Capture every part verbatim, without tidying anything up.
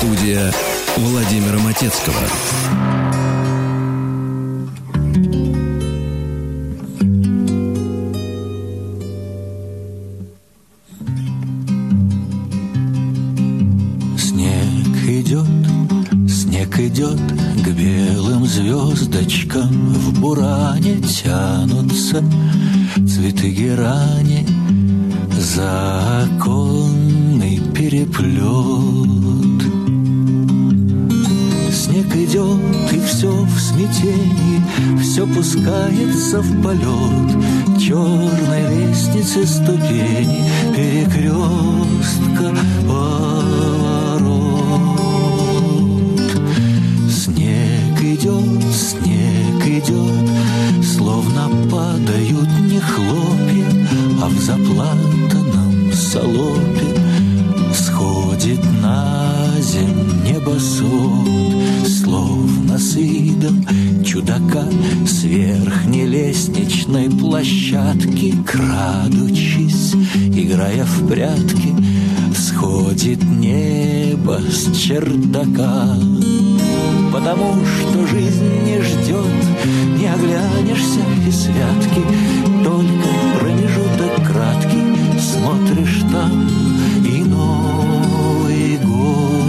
Студия Владимира Матецкого. Снег идет, снег идет, к белым звездочкам в буране тянутся цветы герани. Законный переплет. Снег идет, и все в смятении, все пускается в полет. Черной лестницы ступени, перекрестка, поворот. Снег идет, снег идет, словно падают не хлопья, а в заплатанном салопе сходит на земь небосвод, словно с видом чудака с верхней лестничной площадки, крадучись, играя в прятки, сходит небо с чердака. Потому что жизнь не ждет, не оглянешься и святки, только промежуток краткий, смотришь там и Новый год.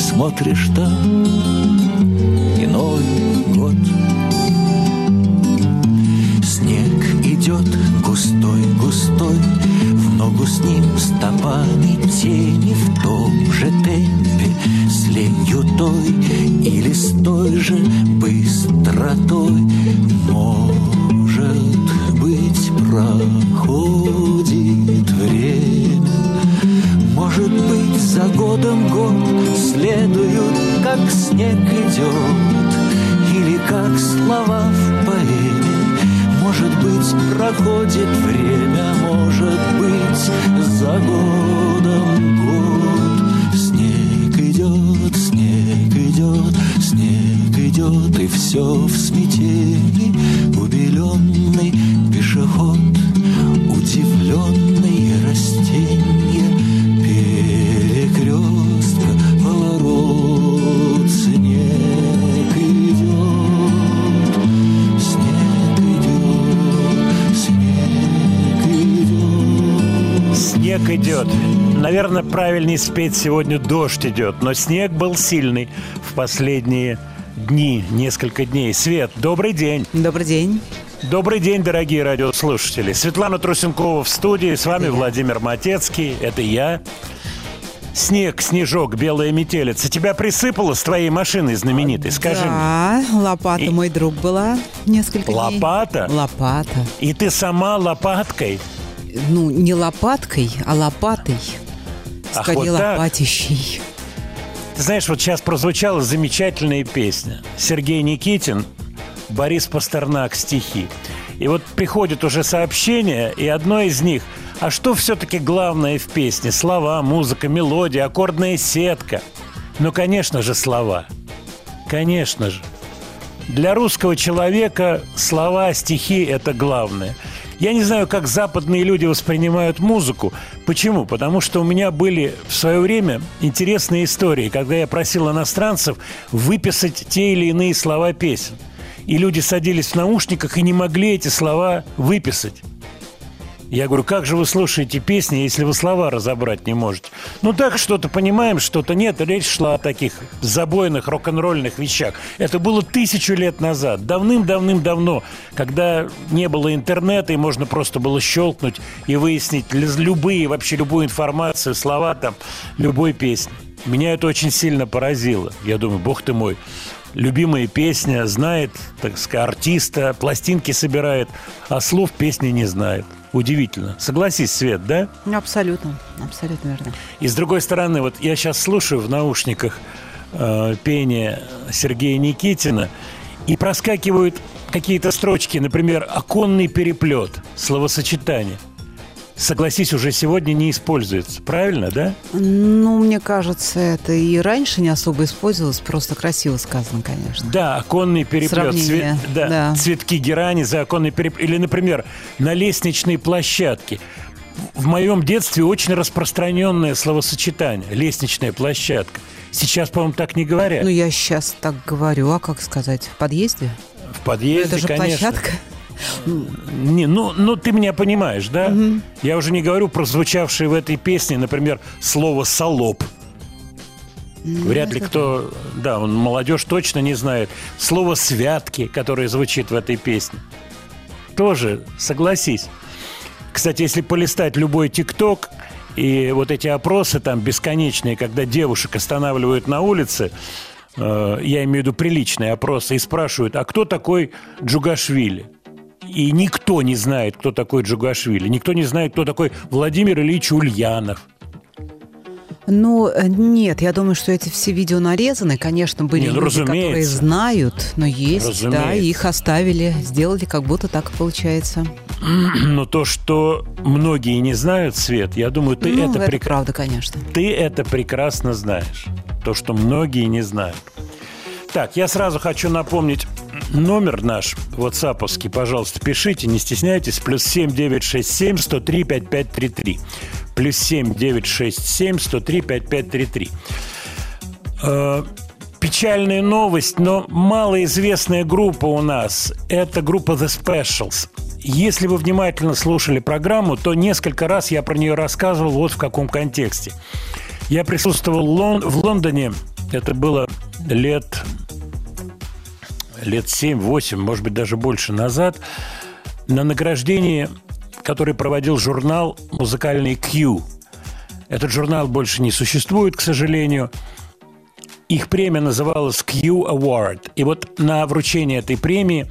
Смотришь там и Новый год. Снег идет густой-густой, в ногу с ним стопами тени в том же темпе, с ленью той или с той же быстротой. Может быть, проходит время, может быть, за годом год следуют, как снег идет, или как слова в поэме. Может быть, проходит время, может быть, за годом год. Снег идет, снег идет, снег идет, и все в смятении. Убеленный пешеход, удивленные растения, перекрестка, поворот. Снег идет. Снег идет. Наверное, правильнее спеть сегодня «Дождь идет», но снег был сильный в последние дни, несколько дней. Свет, добрый день. Добрый день. Добрый день, дорогие радиослушатели. Светлана Трусенкова в студии, с вами Владимир Матецкий, это я. Снег, снежок, белая метелица. Тебя присыпало с твоей машины знаменитой, скажи да, мне. Да, лопата и... мой друг была несколько лопата? дней. Лопата? Лопата. И ты сама лопаткой? Ну, не лопаткой, а лопатой. Ах, скорее вот лопатищей. Ты знаешь, вот сейчас прозвучала замечательная песня. Сергей Никитин, Борис Пастернак, стихи. И вот приходит уже сообщение, и одно из них: а что все-таки главное в песне? Слова, музыка, мелодия, аккордная сетка. Ну, конечно же, слова. Конечно же. Для русского человека слова, стихи – это главное. Я не знаю, как западные люди воспринимают музыку. Почему? Потому что у меня были в свое время интересные истории, когда я просил иностранцев выписать те или иные слова песен. И люди садились в наушниках и не могли эти слова выписать. Я говорю, как же вы слушаете песни, если вы слова разобрать не можете? Ну, так что-то понимаем, что-то нет. Речь шла о таких забойных рок-н-ролльных вещах. Это было тысячу лет назад, давным-давным-давно, когда не было интернета, и можно просто было щелкнуть и выяснить любые, вообще любую информацию, слова там, любой песни. Меня это очень сильно поразило. Я думаю, бог ты мой, любимая песня знает, так сказать, артиста, пластинки собирает, а слов песни не знает. Удивительно. Согласись, Свет, да? Абсолютно. Абсолютно верно. И с другой стороны, вот я сейчас слушаю в наушниках э, пение Сергея Никитина, и проскакивают какие-то строчки, например, «оконный переплет», словосочетание. Согласись, уже сегодня не используется. Правильно, да? Ну, мне кажется, это и раньше не особо использовалось. Просто красиво сказано, конечно. Да, оконный переплет. Цве... Да. Да. Цветки герани за оконный переплет. Или, например, на лестничной площадке. в моем детстве очень распространенное словосочетание — лестничная площадка. Сейчас, по-моему, так не говорят. Ну, я сейчас так говорю. А как сказать? В подъезде? В подъезде, конечно. Это же конечно. Площадка. Не, ну, ну, ты меня понимаешь, да? Угу. Я уже не говорю про звучавшие в этой песне, например, слово «солоб». Вряд ли кто, да, он, молодежь точно не знает. Слово «святки», которое звучит в этой песне, тоже, согласись. Кстати, если полистать любой ТикТок и вот эти опросы там бесконечные, когда девушек останавливают на улице, э, я имею в виду приличные опросы, и спрашивают, а кто такой Джугашвили? И никто не знает, кто такой Джугашвили. Никто не знает, кто такой Владимир Ильич Ульянов. Ну, нет, я думаю, что эти все видео нарезаны. Конечно, были нет, люди, разумеется. Которые знают, но есть, разумеется. Да, их оставили, сделали, как будто так и получается. Но то, что многие не знают, Свет, я думаю, ты, ну, это, это, прек... правда, конечно. Ты это прекрасно знаешь. То, что многие не знают. Так, я сразу хочу напомнить номер наш WhatsApp-овский. Пожалуйста, пишите, не стесняйтесь. Плюс семь девятьсот шестьдесят семь сто три пятьдесят пять тридцать три. Плюс семь девятьсот шестьдесят семь сто три пятьдесят пять тридцать три. Э, печальная новость, но малоизвестная группа у нас. Это группа The Specials. Если вы внимательно слушали программу, то несколько раз я про нее рассказывал вот в каком контексте. Я присутствовал лон- в Лондоне. Это было лет, лет семь-восемь, может быть, даже больше назад. На награждении... который проводил журнал «Музыкальный Q». Этот журнал больше не существует, к сожалению. Их премия называлась «Q Award». И вот на вручение этой премии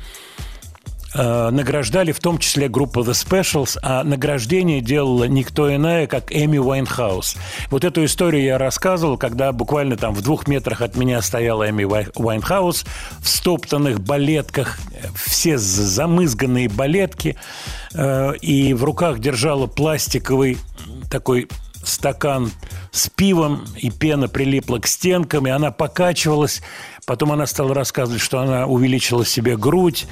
э, награждали в том числе группу The Specials, а награждение делала никто иная, как Эми Уайнхаус. Вот эту историю я рассказывал, когда буквально там в двух метрах от меня стояла Эми Уайнхаус в стоптанных балетках, все замызганные балетки, и в руках держала пластиковый такой стакан с пивом, и пена прилипла к стенкам, и она покачивалась. Потом она стала рассказывать, что она увеличила себе грудь.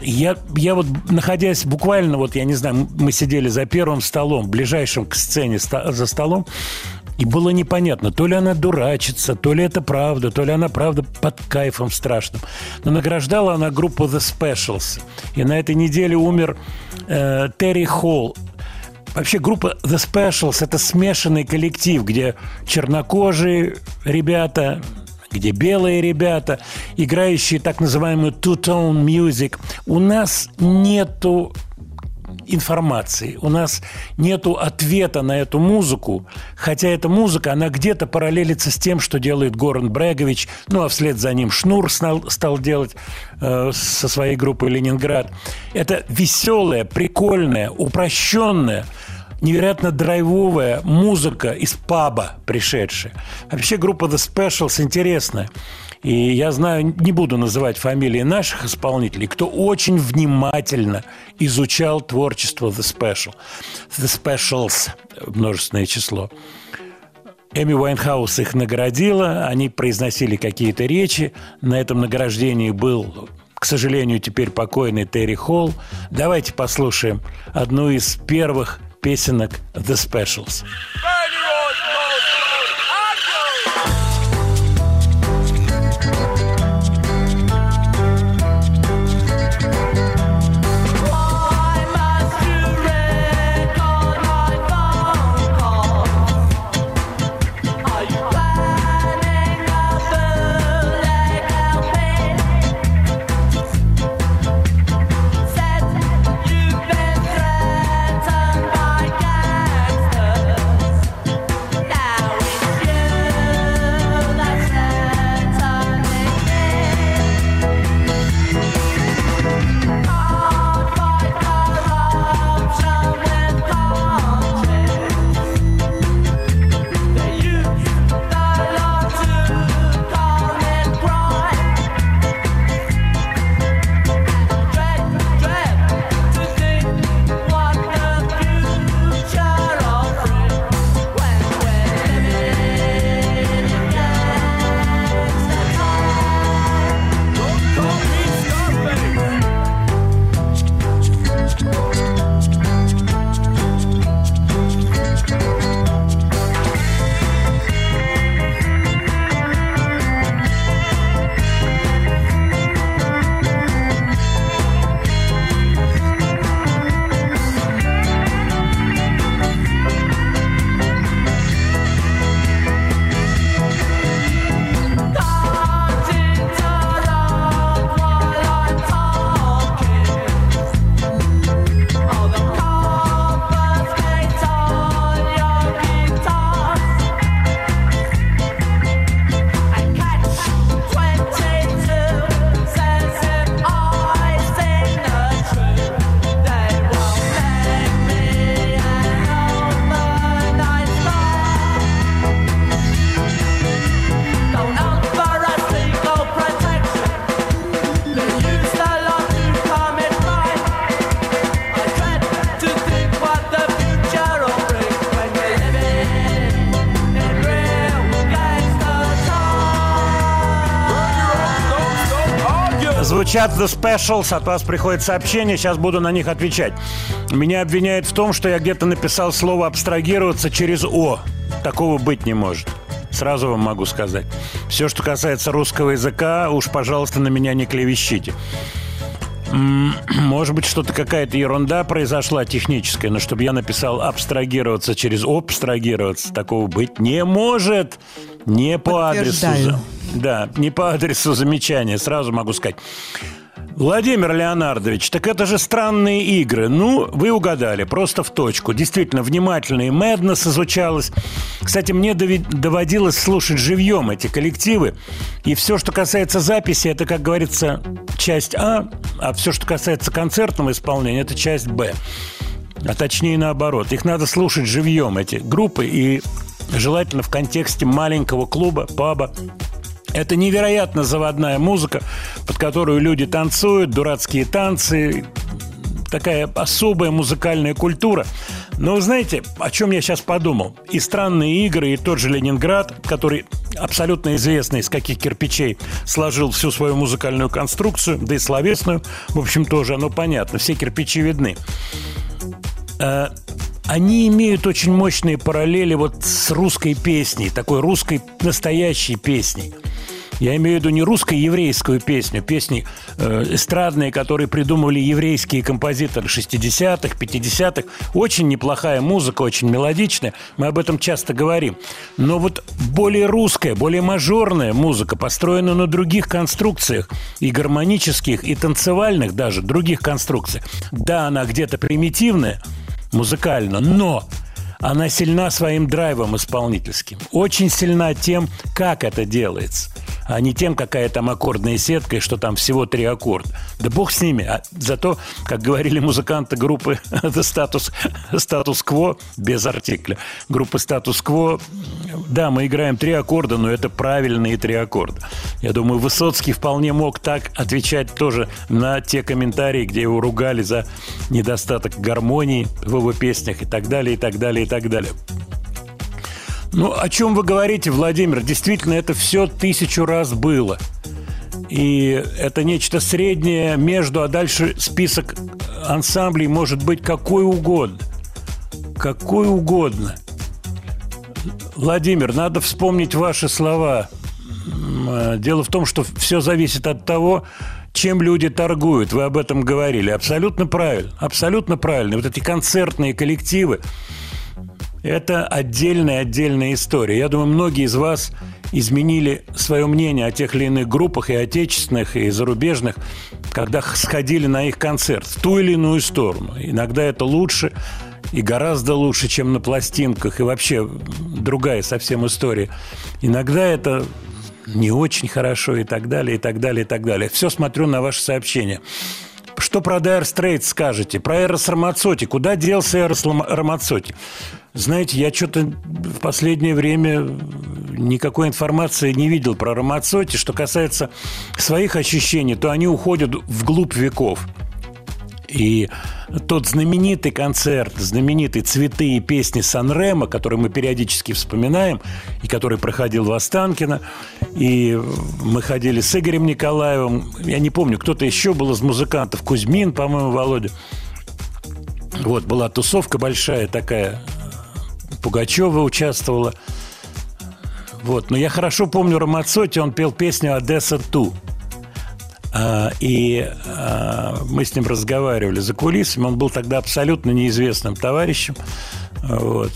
Я, я вот, находясь буквально, вот я не знаю, мы сидели за первым столом, ближайшим к сцене за столом, и было непонятно, то ли она дурачится, то ли это правда, то ли она правда под кайфом страшным. Но награждала она группу The Specials. И на этой неделе умер э, Терри Холл. Вообще группа The Specials – это смешанный коллектив, где чернокожие ребята, где белые ребята, играющие так называемую two-tone music. У нас нету информации, у нас нету ответа на эту музыку, хотя эта музыка, она где-то параллелится с тем, что делает Горан Брегович, ну а вслед за ним Шнур стал, стал делать э, со своей группой «Ленинград». Это веселая, прикольная, упрощенная, невероятно драйвовая музыка из паба пришедшая. Вообще группа The Specials интересная. И я знаю, не буду называть фамилии наших исполнителей, кто очень внимательно изучал творчество The Special. The Specials, множественное число. Эми Уайнхаус их наградила, они произносили какие-то речи. На этом награждении был, к сожалению, теперь покойный Терри Холл. Давайте послушаем одну из первых песенок The Specials. звучат The Specials, от вас приходят сообщения, сейчас буду на них отвечать. Меня обвиняют в том, что я где-то написал слово «абстрагироваться» через «о». Такого быть не может. Сразу вам могу сказать. Все, что касается русского языка, уж, пожалуйста, на меня не клевещите. Может быть, что-то какая-то ерунда произошла техническая, но чтобы я написал «абстрагироваться» через «обстрагироваться», такого быть не может. Не по адресу. Да, не по адресу замечания, сразу могу сказать. Владимир Леонардович, так это же странные игры. Ну, вы угадали, просто в точку. Действительно, внимательно и Madness изучалось. Кстати, мне доводилось слушать живьем эти коллективы. И все, что касается записи, это, как говорится, часть А. А все, что касается концертного исполнения, это часть Б. А точнее, наоборот. Их надо слушать живьем, эти группы. И желательно в контексте маленького клуба, паба. Это невероятно заводная музыка, под которую люди танцуют, дурацкие танцы, такая особая музыкальная культура. Но вы знаете, о чем я сейчас подумал? И странные игры, и тот же Ленинград, который абсолютно известный, из каких кирпичей сложил всю свою музыкальную конструкцию, да и словесную, в общем, тоже оно понятно, все кирпичи видны. Они имеют очень мощные параллели вот с русской песней, такой русской настоящей песней. Я имею в виду не русско-еврейскую песню, песни эстрадные, которые придумывали еврейские композиторы шестидесятых, пятидесятых. Очень неплохая музыка, очень мелодичная. Мы об этом часто говорим. Но вот более русская, более мажорная музыка, построена на других конструкциях, и гармонических, и танцевальных даже, других конструкциях. Да, она где-то примитивная музыкально, но... Она сильна своим драйвом исполнительским. Очень сильна тем, как это делается. А не тем, какая там аккордная сетка и что там всего три аккорда. Да бог с ними. А зато, как говорили музыканты группы статус, «Статус-кво», без артикля, группы «Статус-кво», да, мы играем три аккорда, но это правильные три аккорда. Я думаю, Высоцкий вполне мог так отвечать тоже на те комментарии, где его ругали за недостаток гармонии в его песнях и так далее, и так далее, и так далее. Ну, о чем вы говорите, Владимир? Действительно, это все тысячу раз было. И это нечто среднее между, а дальше список ансамблей может быть какой угодно. Какой угодно. Владимир, надо вспомнить ваши слова. Дело в том, что все зависит от того, чем люди торгуют. Вы об этом говорили. Абсолютно правильно. Абсолютно правильно. Вот эти концертные коллективы. Это отдельная-отдельная история. Я думаю, многие из вас изменили свое мнение о тех или иных группах, и отечественных, и зарубежных, когда сходили на их концерт в ту или иную сторону. Иногда это лучше, и гораздо лучше, чем на пластинках, и вообще другая совсем история. Иногда это не очень хорошо, и так далее, и так далее, и так далее. Все смотрю на ваши сообщения. Что про Dire Straits скажете? Про Эрос Рамацотти. Куда делся Эрос Рамацотти? Знаете, я что-то в последнее время никакой информации не видел про Рамацотти. Что касается своих ощущений, то они уходят вглубь веков. И тот знаменитый концерт, знаменитые «Цветы и песни» Сан-Ремо, который мы периодически вспоминаем, и который проходил в Останкино, и мы ходили с Игорем Николаевым, я не помню, кто-то еще был из музыкантов, Кузьмин, по-моему, Володя. Вот, была тусовка большая такая, Пугачева участвовала. Вот, но я хорошо помню Рамацотти, он пел песню «Одесса ту». И мы с ним разговаривали за кулисами. Он был тогда абсолютно неизвестным товарищем. Вот.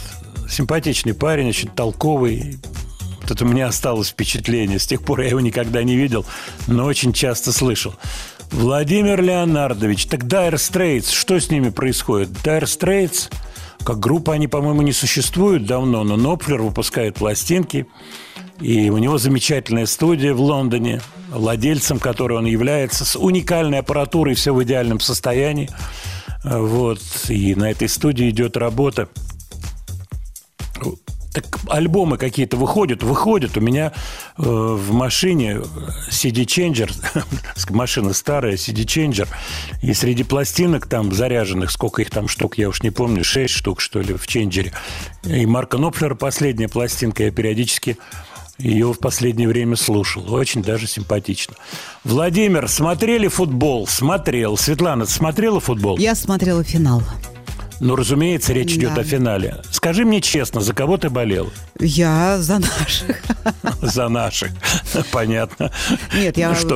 Симпатичный парень, очень толковый. Вот это у меня осталось впечатление. С тех пор я его никогда не видел, но очень часто слышал. Владимир Леонардович. Так Dire Straits, что с ними происходит? Dire Straits, как группа, они, по-моему, не существуют давно, но Knopfler выпускает пластинки. И у него замечательная студия в Лондоне, владельцем которой он является, с уникальной аппаратурой, все в идеальном состоянии. Вот. И на этой студии идет работа. Так альбомы какие-то выходят, выходят. У меня э, в машине си ди-ченджер, машина старая, си ди-ченджер, и среди пластинок там заряженных, сколько их там штук, я уж не помню, шесть штук, что ли, в ченджере. И Марка Knopfler, последняя пластинка, я периодически Ее в последнее время слушал. Очень даже симпатично. Владимир, смотрели футбол? Смотрел. Светлана, ты смотрела футбол? Я смотрела финал. Ну, разумеется, речь да. идет о финале. Скажи мне честно, за кого ты болел? Я за наших. За наших, понятно. Нет, я за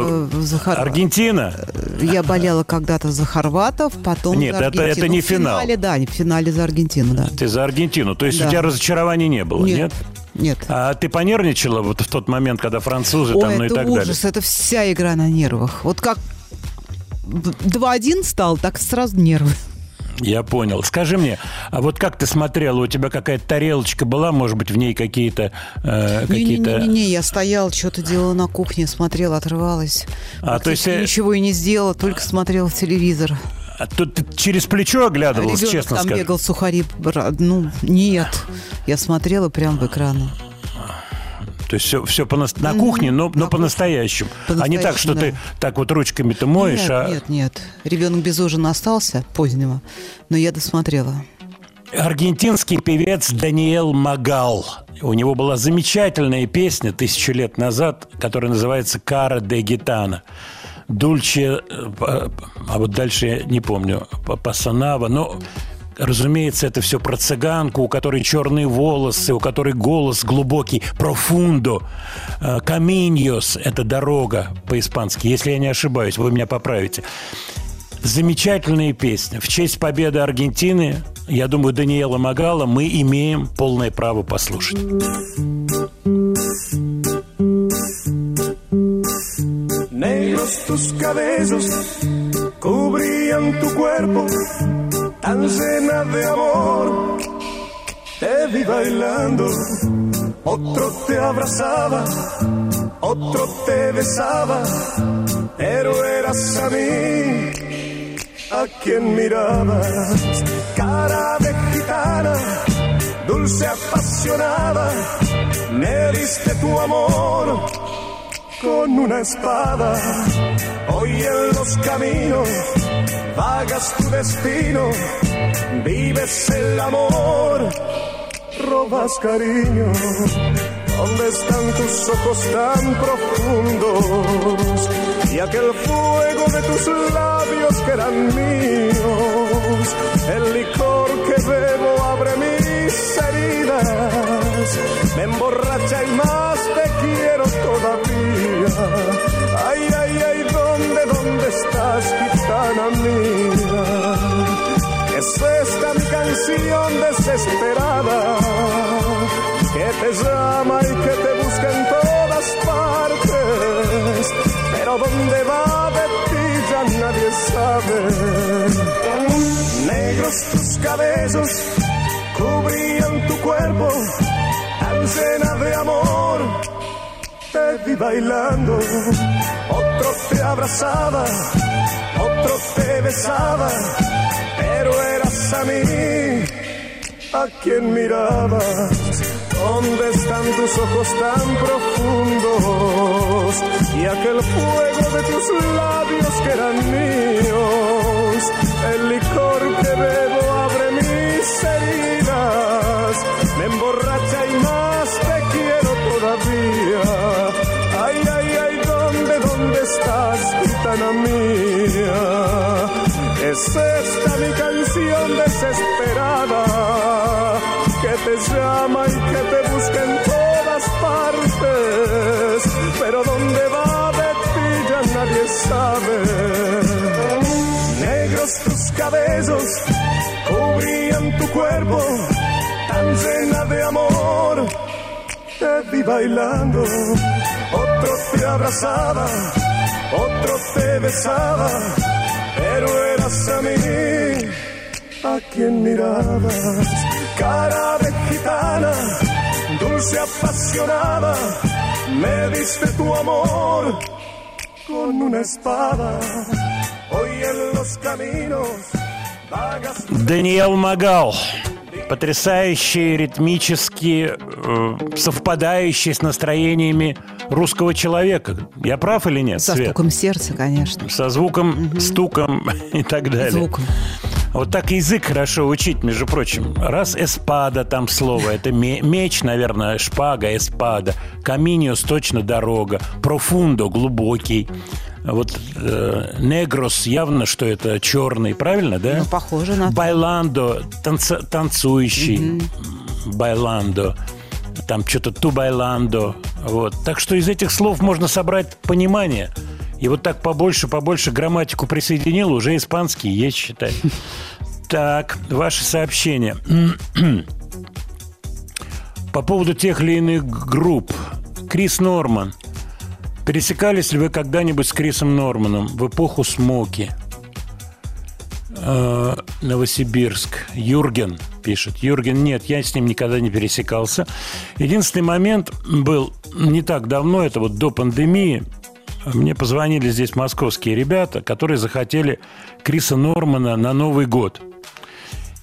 хорватов. Аргентина? Я болела когда-то за хорватов, потом за Аргентину. Нет, это не финал. Да, в финале за Аргентину, да. Ты за Аргентину, то есть у тебя разочарований не было, нет? Нет. А ты понервничала вот в тот момент, когда французы там, ну и так далее? Ой, это ужас, это вся игра на нервах. Вот как два-один стал, так сразу нервы. Я понял. Скажи мне, а вот как ты смотрела, у тебя какая-то тарелочка была, может быть, в ней какие-то... Э, какие-то... Не-не-не, я стояла, что-то делала на кухне, смотрела, отрывалась. А, то есть... Ничего и не сделала, только смотрела телевизор. А тут ты через плечо оглядывалась, ребенок честно скажу? Там бегал, сухари... Ну, нет. Я смотрела прямо в экран. То есть все, все по на... на кухне, но, но по-настоящему. по-настоящему. А не так, что да. ты так вот ручками-то моешь. Нет, а... нет, нет. Ребенок без ужина остался позднего, но я досмотрела. Аргентинский певец Даниэль Магал. У него была замечательная песня тысячу лет назад, которая называется «Кара де Гитана». Дульче, а вот дальше я не помню, Пассанава, но... Разумеется, это все про цыганку, у которой черные волосы, у которой голос глубокий, профундо. Каминьос – это дорога по-испански, если я не ошибаюсь, вы меня поправите. Замечательная песня. В честь победы Аргентины, я думаю, Даниэла Магала мы имеем полное право послушать. Negros tus cabellos cubrían tu cuerpo, tan llena de amor, te vi bailando. Otro te abrazaba, otro te besaba, pero eras a mí a quien mirabas. Cara de gitana, dulce apasionada, me diste tu amor con una espada. Hoy en los caminos vagas tu destino, vives el amor, robas cariño. ¿Dónde están tus ojos tan profundos? Y aquel fuego de tus labios que eran míos. El licor que bebo abre mis heridas, me emborracha y más te quiero todavía. Ay, ay, ay, ¿dónde, dónde estás, gitana mía? Es esta mi canción desesperada, que te llama y que te busca en todas partes, pero dónde va de ti ya nadie sabe. Negros tus cabellos cubrían tu cuerpo, tan llena de amor, te vi bailando. Otro te abrazaba, otro te besaba, pero eras a mí a quien mirabas. ¿Dónde están tus ojos tan profundos? Y aquel fuego de tus labios que eran míos. El licor que bebo abre mis heridas, me emborracha y más te quiero todavía. Ay, ay, ay, ¿dónde, dónde estás, gitana mía? Es esta mi canción desesperada, que te llama y que te busca en todas partes, pero dónde va de ti ya nadie sabe. Negros tus cabellos cubrían tu cuerpo, tan llena de amor, te vi bailando. Otro te abrazaba, otro te besaba, pero eras a mí a quien mirabas. Cara de gitana, dulce apasionada, me diste tu amor con una espada. Hoy en los caminos vagas. Даниэль Магал. Потрясающие, ритмические, э, совпадающие с настроениями русского человека. Я прав или нет, Свет? Со стуком сердца, конечно. Со звуком, угу. стуком и так далее. Звуком. Вот так язык хорошо учить, между прочим. Раз эспада там слово, это меч, наверное, шпага, эспада. Каминиус точно дорога. Профундо глубокий. Вот э, негрос явно, что это черный, правильно, да? Ну, похоже на. Байландо танца, танцующий. Mm-hmm. Байландо. Там что-то ту байландо. Вот. Так что из этих слов можно собрать понимание. И вот так побольше, побольше грамматику присоединил, уже испанский есть, считай. Так, ваши сообщения. По поводу тех или иных групп. Крис Норман. Пересекались ли вы когда-нибудь с Крисом Норманом в эпоху смоки? Новосибирск. Юрген пишет. Юрген, нет, я с ним никогда не пересекался. Единственный момент был не так давно, это вот до пандемии. Мне позвонили здесь московские ребята, которые захотели Криса Нормана на Новый год.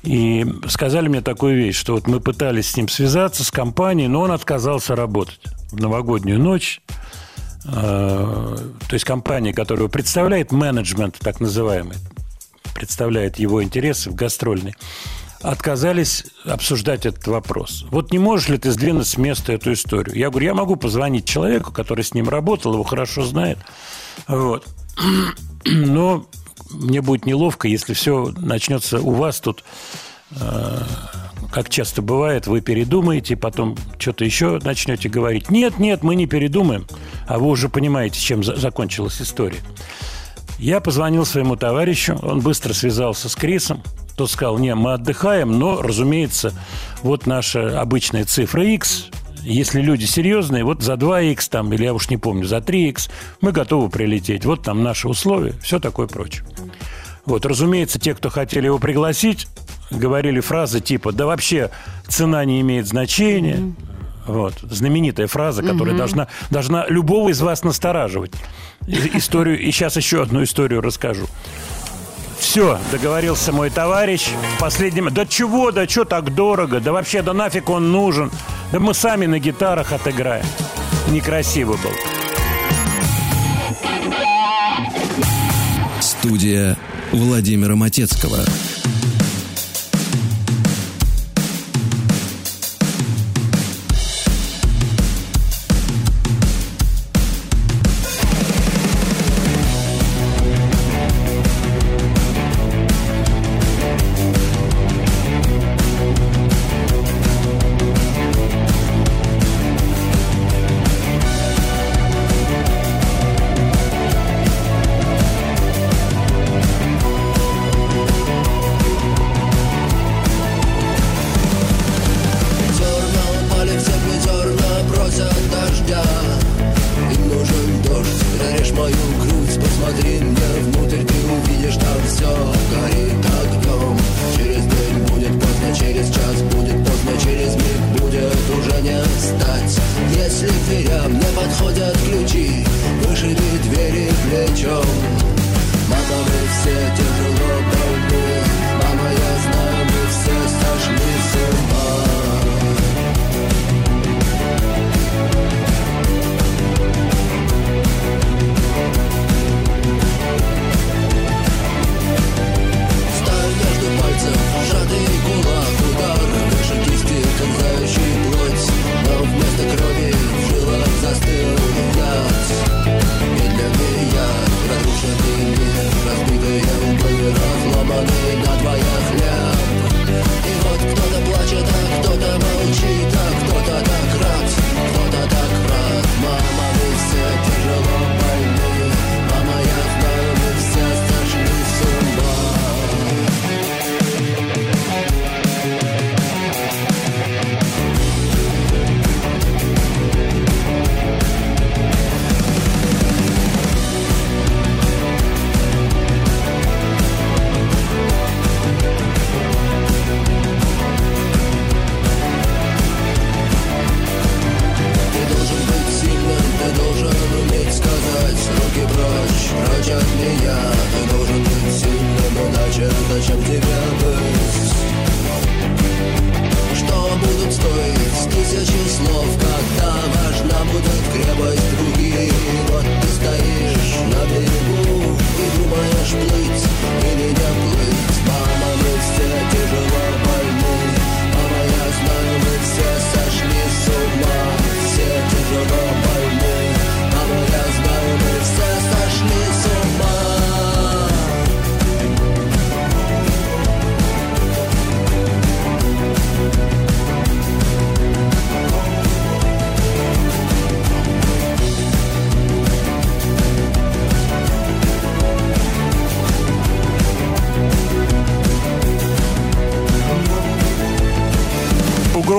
И сказали мне такую вещь, что вот мы пытались с ним связаться, с компанией, но он отказался работать в новогоднюю ночь. То есть компания, которую представляет менеджмент, так называемый, представляет его интересы в гастрольной, отказались обсуждать этот вопрос. Вот не можешь ли ты сдвинуть с места эту историю? Я говорю, я могу позвонить человеку, который с ним работал, его хорошо знает. Вот. Но мне будет неловко, если все начнется у вас тут, э, как часто бывает, вы передумаете, потом что-то еще начнете говорить. Нет, нет, мы не передумаем. А вы уже понимаете, чем за- закончилась история. Я позвонил своему товарищу, он быстро связался с Крисом. Тот сказал, не, мы отдыхаем, но, разумеется, вот наша обычная цифра X. Если люди серьезные, вот за два икс, там, или я уж не помню, за три икс, мы готовы прилететь. Вот там наши условия, все такое прочее. Вот, разумеется, те, кто хотели его пригласить, говорили фразы типа, да вообще цена не имеет значения. Mm-hmm. Вот, знаменитая фраза, которая mm-hmm. должна, должна любого из вас настораживать. Историю, и сейчас еще одну историю расскажу. Все, договорился мой товарищ в последнем... Да чего, да что так дорого? Да вообще, да нафиг он нужен? Да мы сами на гитарах отыграем. Некрасиво было. Студия Владимира Матецкого. Плыть или не плыть, мама.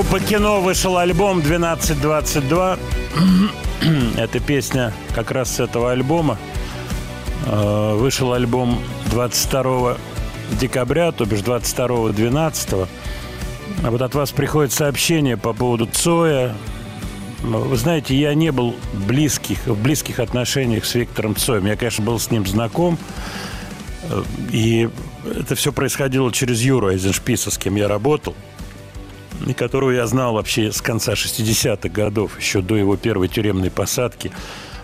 группы «Кино» вышел альбом двенадцать двадцать два. Эта песня как раз с этого альбома. Вышел альбом двадцать второго декабря, то бишь двадцать второго двенадцатого. А вот от вас приходит сообщение по поводу Цоя. Вы знаете, я не был близких, в близких отношениях с Виктором Цоем. Я, конечно, был с ним знаком. И это все происходило через Юру Айзеншписа, с кем я работал, и которого я знал вообще с конца шестидесятых годов, еще до его первой тюремной посадки.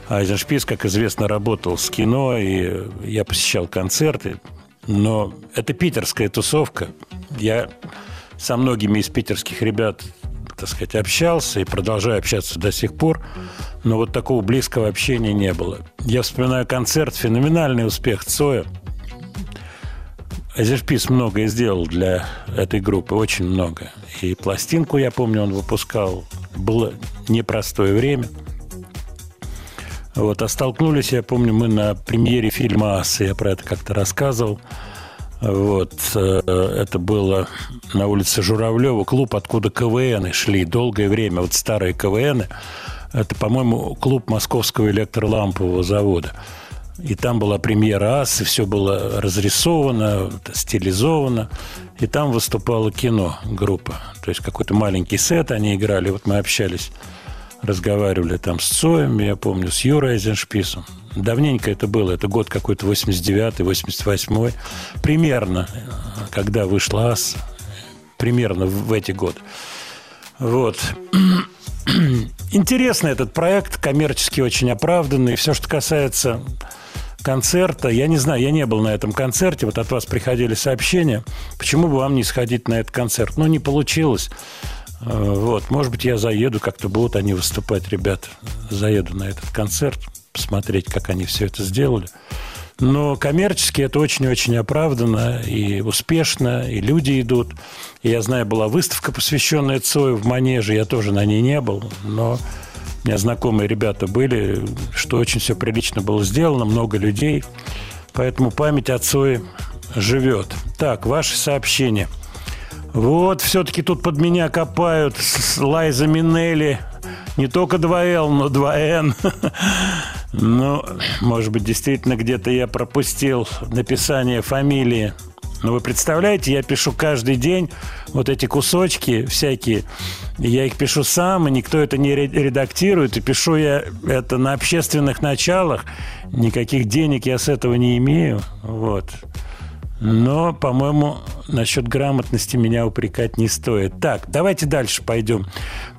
Айзеншпис, как известно, работал с кино, и я посещал концерты. Но это питерская тусовка. Я со многими из питерских ребят, так сказать, общался и продолжаю общаться до сих пор, но вот такого близкого общения не было. Я вспоминаю концерт, феноменальный успех Цоя. Айзеншпис многое сделал для этой группы, очень много. И пластинку, я помню, он выпускал. Было непростое время. Вот, а столкнулись, я помню, мы на премьере фильма «Асы», я про это как-то рассказывал. Вот, это было на улице Журавлева, клуб, откуда КВНы шли долгое время, вот старые КВНы. Это, по-моему, клуб Московского электролампового завода. И там была премьера «Асы», все было разрисовано, стилизовано. И там выступало кино, группа. То есть какой-то маленький сет они играли. Вот мы общались, разговаривали там с Цоем, я помню, с Юрой Айзеншписом. Давненько это было, это год какой-то восемьдесят девятый, восемьдесят восьмой. Примерно, когда вышла «Ас», примерно в эти годы. Вот. Интересный этот проект, коммерчески очень оправданный. Все, что касается концерта, я не знаю, я не был на этом концерте. Вот от вас приходили сообщения, почему бы вам не сходить на этот концерт. Ну, не получилось. Вот, может быть, я заеду, как-то будут они выступать, ребята. Заеду на этот концерт, посмотреть, как они все это сделали. Но коммерчески это очень-очень оправданно и успешно, и люди идут. И я знаю, была выставка, посвященная Цою в Манеже, я тоже на ней не был, но у меня знакомые ребята были, что очень все прилично было сделано, много людей, поэтому память о Цое живет. Так, ваши сообщения. Вот, все-таки тут под меня копают. Лайза Минелли. Не только два Л, но два Н. Ну, может быть, действительно где-то я пропустил написание фамилии. Но вы представляете, я пишу каждый день вот эти кусочки всякие. Я их пишу сам, и никто это не редактирует. И пишу я это на общественных началах. Никаких денег я с этого не имею. Вот. Но, по-моему, насчет грамотности меня упрекать не стоит. Так, давайте дальше пойдем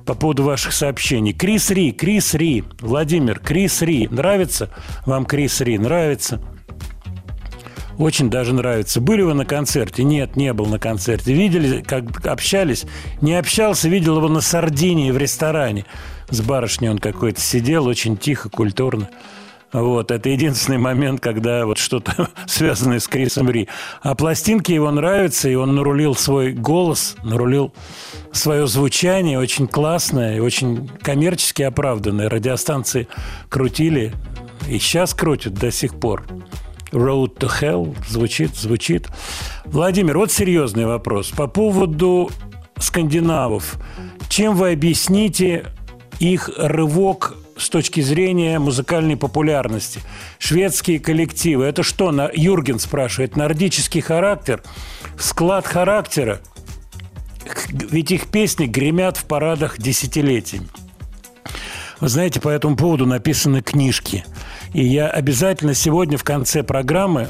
по поводу ваших сообщений. Крис Ри, Крис Ри, Владимир, Крис Ри. Нравится вам Крис Ри? Нравится? Очень даже нравится. Были вы на концерте? Нет, не был на концерте. Видели, как общались? Не общался, видел его на Сардинии в ресторане. С барышней он какой-то сидел, очень тихо, культурно. Вот, это единственный момент, когда вот что-то связанное с Крисом Ри. А пластинки его нравятся, и он нарулил свой голос, нарулил свое звучание, очень классное, очень коммерчески оправданное. Радиостанции крутили, и сейчас крутят до сих пор. «Road to Hell» звучит, звучит. Владимир, вот серьезный вопрос. По поводу скандинавов. Чем вы объясните их рывок с точки зрения музыкальной популярности? Шведские коллективы. Это что? Юрген спрашивает. Нордический характер, склад характера. Ведь их песни гремят в парадах десятилетиями. Вы знаете, по этому поводу написаны книжки. И я обязательно сегодня в конце программы,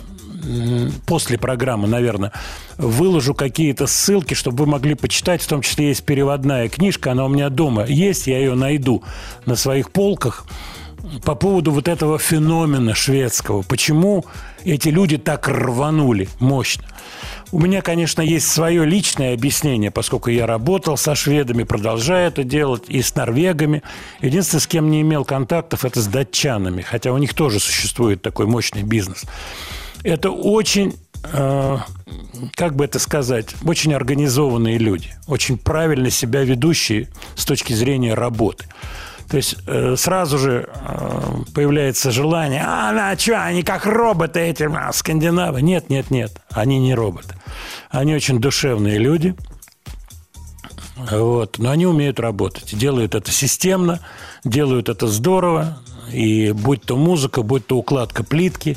после программы, наверное, выложу какие-то ссылки, чтобы вы могли почитать. В том числе есть переводная книжка, она у меня дома есть, я ее найду на своих полках. По поводу вот этого феномена шведского. Почему эти люди так рванули мощно? У меня, конечно, есть свое личное объяснение, поскольку я работал со шведами, продолжаю это делать, и с норвегами. Единственное, с кем не имел контактов, это с датчанами, хотя у них тоже существует такой мощный бизнес. Это очень, э, как бы это сказать, очень организованные люди, очень правильно себя ведущие с точки зрения работы. То есть э, сразу же э, появляется желание, а, да, что, они как роботы эти, а, скандинавы. Нет, нет, нет, они не роботы. Они очень душевные люди, Вот. Но они умеют работать, делают это системно, делают это здорово. И будь то музыка, будь то укладка плитки,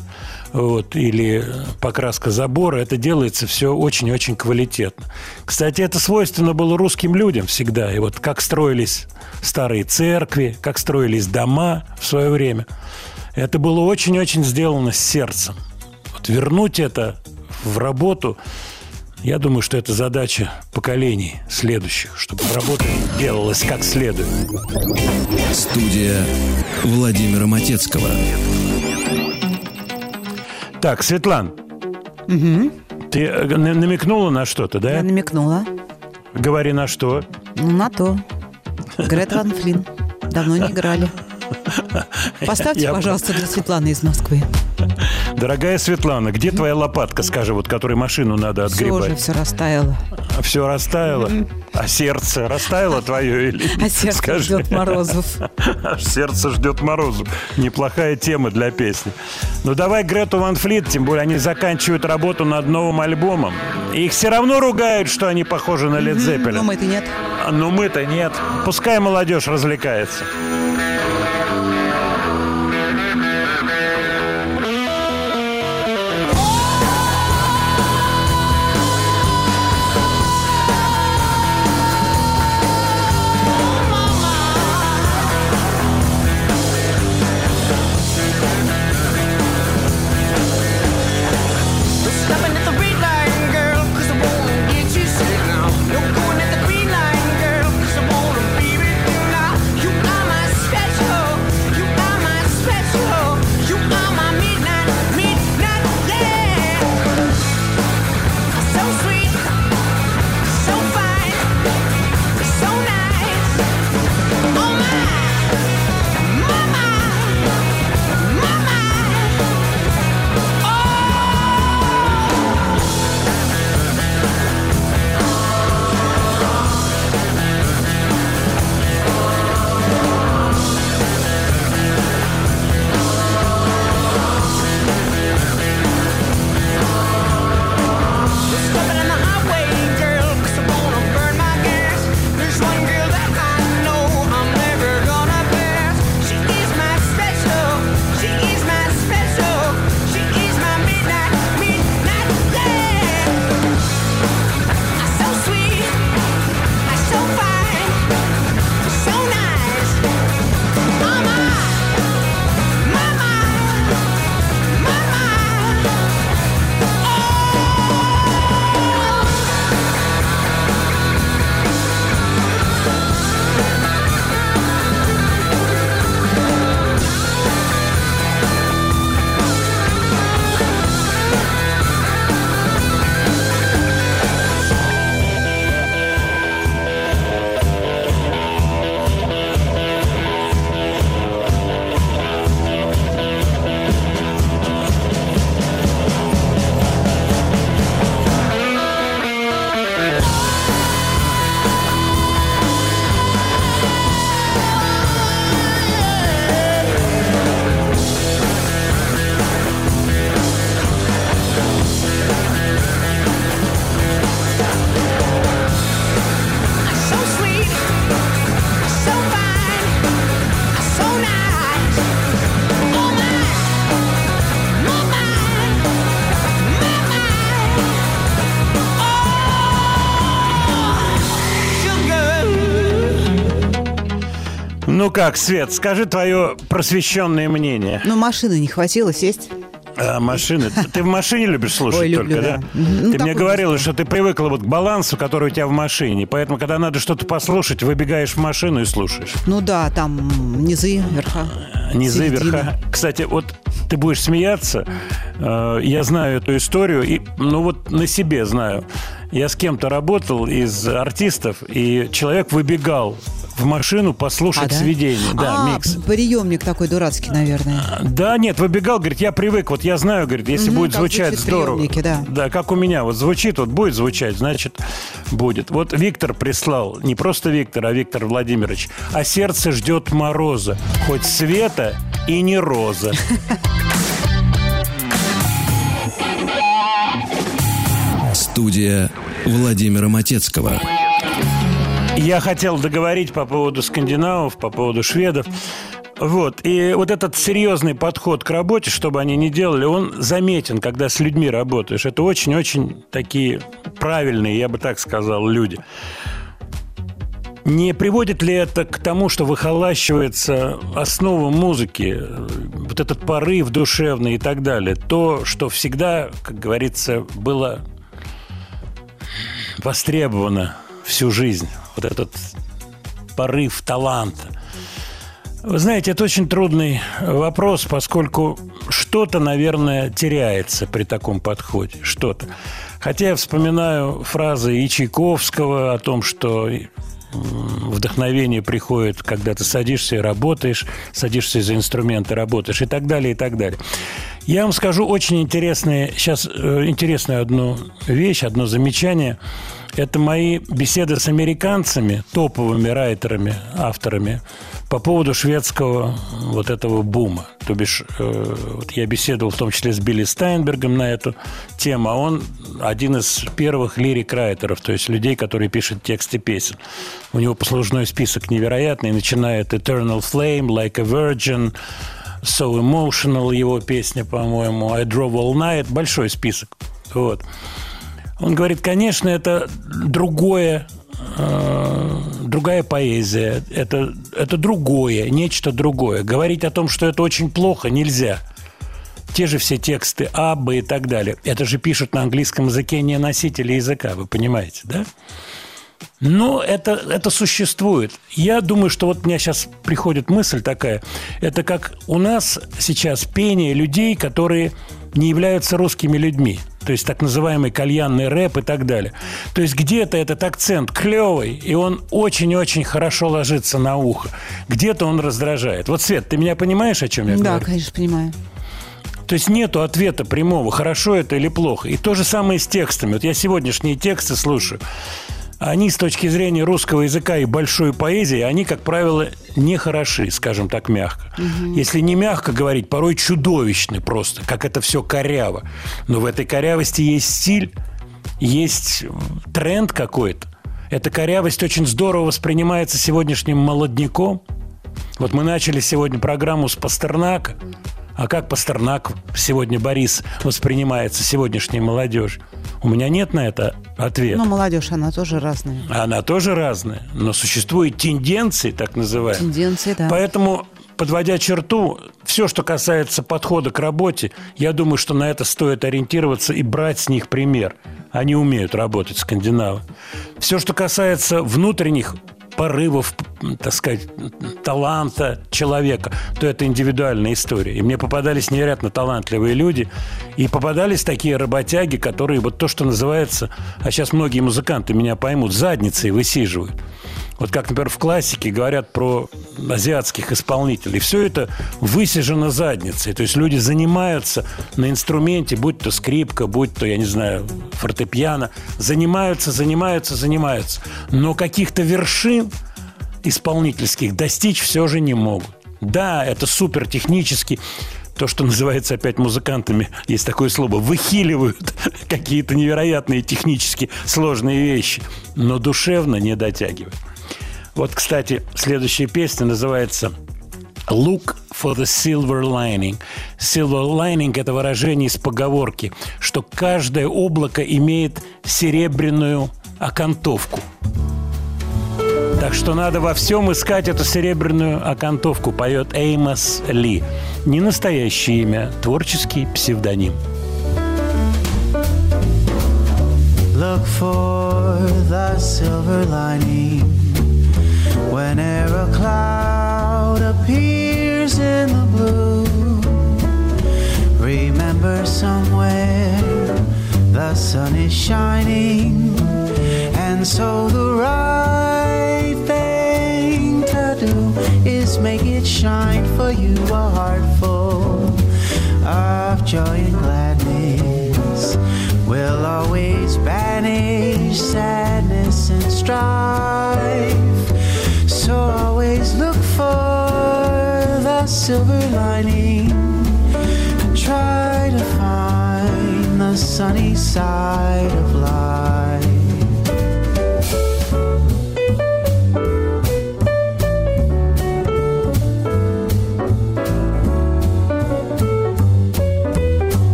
вот, или покраска забора, это делается все очень-очень квалитетно. Кстати, это свойственно было русским людям всегда. И вот как строились старые церкви, как строились дома в свое время, это было очень-очень сделано с сердцем. Вот вернуть это в работу, я думаю, что это задача поколений следующих, чтобы работа делалась как следует. Студия Владимира Матецкого. Так, Светлан, угу. Ты намекнула на что-то, да? Я намекнула. Говори, на что? Ну, на то. Грета Ван Флин. Давно не играли. Поставьте, я... пожалуйста, для Светланы из Москвы. Дорогая Светлана, где твоя лопатка, скажи, вот которой машину надо отгребать? Все уже, все растаяло. Все растаяло? А сердце растаяло твое или нет? А сердце скажи. Ждет Морозов. Сердце ждет Морозов. Неплохая тема для песни. Ну давай Грету Ван Флит, тем более они заканчивают работу над новым альбомом. И их все равно ругают, что они похожи на Led Zeppelin. Но мы-то нет. Но мы-то нет. Пускай молодежь развлекается. Ну как, Свет, скажи твое просвещенное мнение. Ну, машины не хватило сесть. А, машины. Ты в машине любишь слушать? Ой, люблю, только, да? да? Ну, ты мне говорила, что ты привыкла вот к балансу, который у тебя в машине. Поэтому, когда надо что-то послушать, выбегаешь в машину и слушаешь. Ну да, там низы, верха. Низы, середина. Верха. Кстати, вот ты будешь смеяться. Я знаю эту историю. И, ну вот на себе знаю. Я с кем-то работал из артистов, и человек выбегал в машину послушать а, да? сведения. Да, а, микс. Приемник такой дурацкий, наверное. Да, нет, выбегал, говорит, я привык, вот я знаю, говорит, если угу, будет звучать здорово. Да. да, как у меня, вот звучит, вот будет звучать, значит, будет. Вот Виктор прислал, не просто Виктор, а Виктор Владимирович, а сердце ждет мороза, хоть света и не роза. Студия Владимира Матецкого. Я хотел договорить по поводу скандинавов, по поводу шведов. Вот. И вот этот серьезный подход к работе, что бы они ни делали, он заметен, когда с людьми работаешь. Это очень-очень такие правильные, я бы так сказал, люди. Не приводит ли это к тому, что выхолащивается основа музыки, вот этот порыв душевный и так далее? То, что всегда, как говорится, было востребовано всю жизнь. Вот этот порыв таланта. Вы знаете, это очень трудный вопрос, поскольку что-то, наверное, теряется при таком подходе. Что-то. Хотя я вспоминаю фразы и Чайковского о том, что вдохновение приходит, когда ты садишься и работаешь, садишься за инструменты, работаешь и так далее, и так далее. Я вам скажу очень интересные, сейчас интересную одну вещь, одно замечание. Это мои беседы с американцами, топовыми райтерами, авторами, по поводу шведского вот этого бума. То бишь, э, вот я беседовал в том числе с Билли Стайнбергом на эту тему, а он один из первых лирик-райтеров, то есть людей, которые пишут тексты песен. У него послужной список невероятный, начинает «Eternal Flame», «Like a Virgin», «So Emotional» его песня, по-моему, «I Drove All Night», большой список, вот. Он говорит, конечно, это другое, э, другая поэзия, это, это другое, нечто другое. Говорить о том, что это очень плохо, нельзя. Те же все тексты Аббы и так далее. Это же пишут на английском языке не носители языка, вы понимаете, да? Но это, это существует. Я думаю, что вот у меня сейчас приходит мысль такая. Это как у нас сейчас пение людей, которые не являются русскими людьми. То есть так называемый кальянный рэп и так далее. То есть где-то этот акцент клевый, и он очень-очень хорошо ложится на ухо. Где-то он раздражает. Вот, Свет, ты меня понимаешь, о чем я да, говорю? Да, конечно, понимаю. То есть нету ответа прямого, хорошо это или плохо. И то же самое с текстами. Вот я сегодняшние тексты слушаю. Они с точки зрения русского языка и большой поэзии, они, как правило, не хороши, скажем так, мягко. Угу. Если не мягко говорить, порой чудовищны просто, как это все коряво. Но в этой корявости есть стиль, есть тренд какой-то. Эта корявость очень здорово воспринимается сегодняшним молодняком. Вот мы начали сегодня программу с Пастернака. А как Пастернак сегодня, Борис, воспринимается сегодняшней молодежью? У меня нет на это ответа. Но молодежь, она тоже разная. Она тоже разная, но существуют тенденции, так называемые. Тенденции, да. Поэтому, подводя черту, все, что касается подхода к работе, я думаю, что на это стоит ориентироваться и брать с них пример. Они умеют работать, скандинавы. Все, что касается внутренних порывов, так сказать, таланта человека, то это индивидуальная история. И мне попадались невероятно талантливые люди, и попадались такие работяги, которые вот то, что называется, а сейчас многие музыканты меня поймут, задницей высиживают. Вот как, например, в классике говорят про азиатских исполнителей. Все это высижено задницей. То есть люди занимаются на инструменте, будь то скрипка, будь то, я не знаю, фортепиано. Занимаются, занимаются, занимаются. Но каких-то вершин исполнительских достичь все же не могут. Да, это супер технически. То, что называется опять музыкантами, есть такое слово, выхиливают какие-то невероятные технически сложные вещи. Но душевно не дотягивают. Вот, кстати, следующая песня называется «Look for the silver lining». «Silver lining» – это выражение из поговорки, что каждое облако имеет серебряную окантовку. Так что надо во всем искать эту серебряную окантовку, поет Эймос Ли. Не настоящее имя, творческий псевдоним. Look for the silver lining. Whenever a cloud appears in the blue, remember somewhere the sun is shining, and so the right thing to do is make it shine for you, a heart full of joy and gladness will always banish sadness and strife. So always look for the silver lining and try to find the sunny side of life.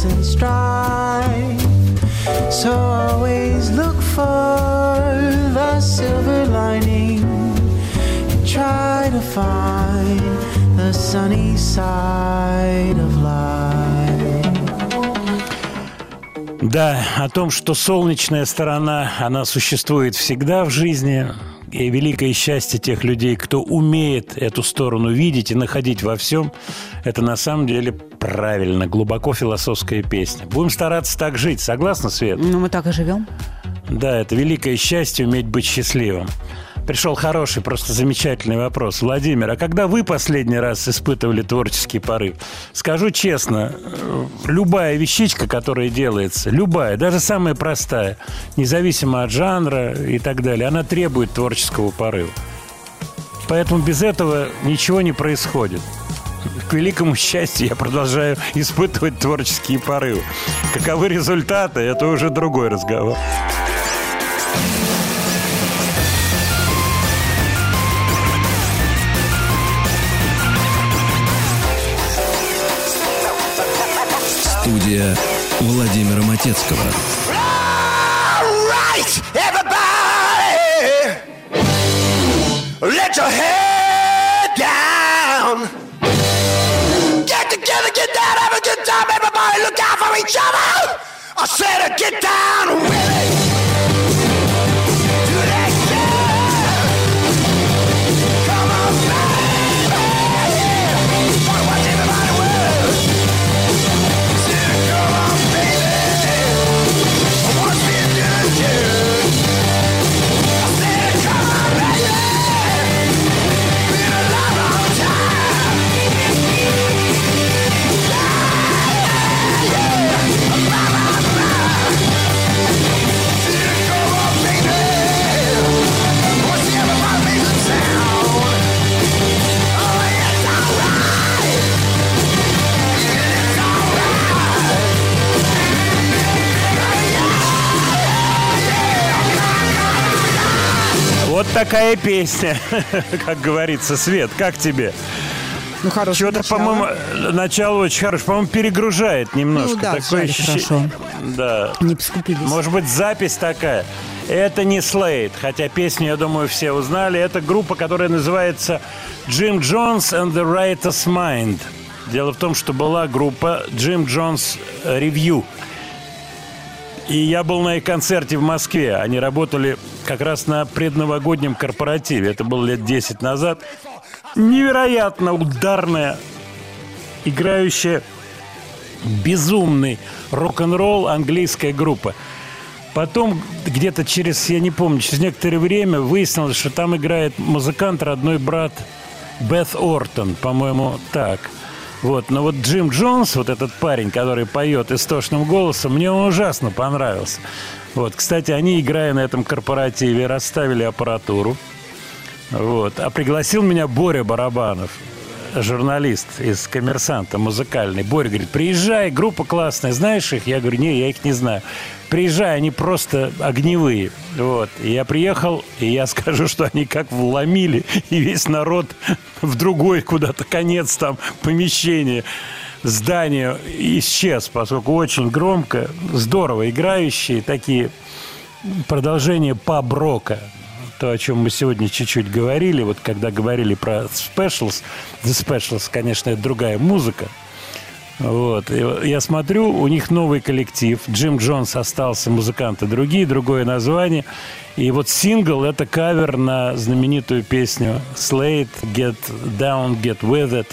stress and strife. So always look for the silver lining and try to find the sunny side of life. Да, о том, что солнечная сторона, она существует всегда в жизни. И великое счастье тех людей, кто умеет эту сторону видеть и находить во всем, это на самом деле правильно, глубоко философская песня. Будем стараться так жить, согласна, Свет? Ну, мы так и живем. Да, это великое счастье, уметь быть счастливым. Пришел хороший, просто замечательный вопрос. Владимир, а когда вы последний раз испытывали творческий порыв? Скажу честно, любая вещичка, которая делается, любая, даже самая простая, независимо от жанра и так далее, она требует творческого порыва. Поэтому без этого ничего не происходит. К великому счастью, я продолжаю испытывать творческие порывы. Каковы результаты, это уже другой разговор. Студия Владимира Матецкого. Alright, everybody, let your head down. Get together, get down, have a good time, everybody, look out for each other. I said, get down, Willie. Вот такая песня, как говорится. Свет, как тебе? Ну, хорошее Чего-то, начало. по-моему, начало очень хорошее. По-моему, перегружает немножко. Ну, да, такое ощущение. Да. Не поскупились. Может быть, запись такая. Это не Slade, хотя песню, я думаю, все узнали. Это группа, которая называется Jim Jones and the Righteous Mind. Дело в том, что была группа Jim Jones Review. И я был на их концерте в Москве. Они работали как раз на предновогоднем корпоративе. Это было лет десять назад. Невероятно ударная, играющая безумный рок-н-ролл английская группа. Потом где-то через, я не помню, через некоторое время выяснилось, что там играет музыкант, родной брат Бет Ортон, по-моему, так. Вот, но вот Джим Джонс, вот этот парень, который поет истошным голосом, мне он ужасно понравился. Вот, кстати, они, играя на этом корпоративе, расставили аппаратуру. Вот, а пригласил меня Боря Барабанов, журналист из «Коммерсанта» музыкальный. Боря говорит, приезжай, группа классная, знаешь их? Я говорю, не, я их не знаю. Приезжай, они просто огневые. Вот. И я приехал, и я скажу, что они как вломили, и весь народ в другой куда-то конец там помещения, здания исчез, поскольку очень громко, здорово играющие такие продолжения паб-рока. То, о чем мы сегодня чуть-чуть говорили, вот когда говорили про Specials, The Specials, конечно, это другая музыка. Вот. Я смотрю, у них новый коллектив. Джим Джонс остался, музыканты другие, другое название. И вот сингл – это кавер на знаменитую песню Slade, Get Down, Get With It.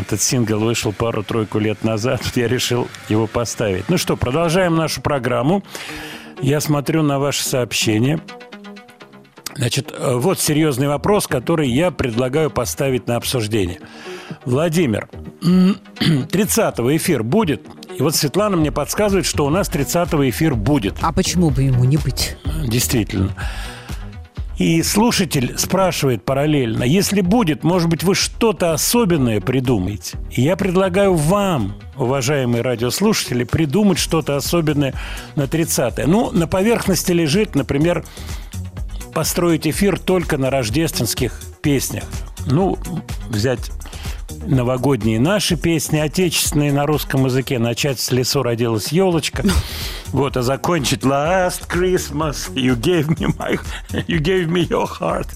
Этот сингл вышел пару-тройку лет назад. Я решил его поставить. Ну что, продолжаем нашу программу. Я смотрю на ваши сообщения. Значит, вот серьезный вопрос, который я предлагаю поставить на обсуждение. Владимир, тридцатого эфир будет? И вот Светлана мне подсказывает, что у нас тридцатого эфир будет. А почему бы ему не быть? Действительно. И слушатель спрашивает параллельно, если будет, может быть, вы что-то особенное придумаете? И я предлагаю вам, уважаемые радиослушатели, придумать что-то особенное на тридцатое. Ну, на поверхности лежит, например, построить эфир только на рождественских песнях. Ну, взять новогодние наши песни, отечественные на русском языке. Начать с «Лесу родилась елочка». Вот, а закончить «Last Christmas you gave me, my, you gave me your heart».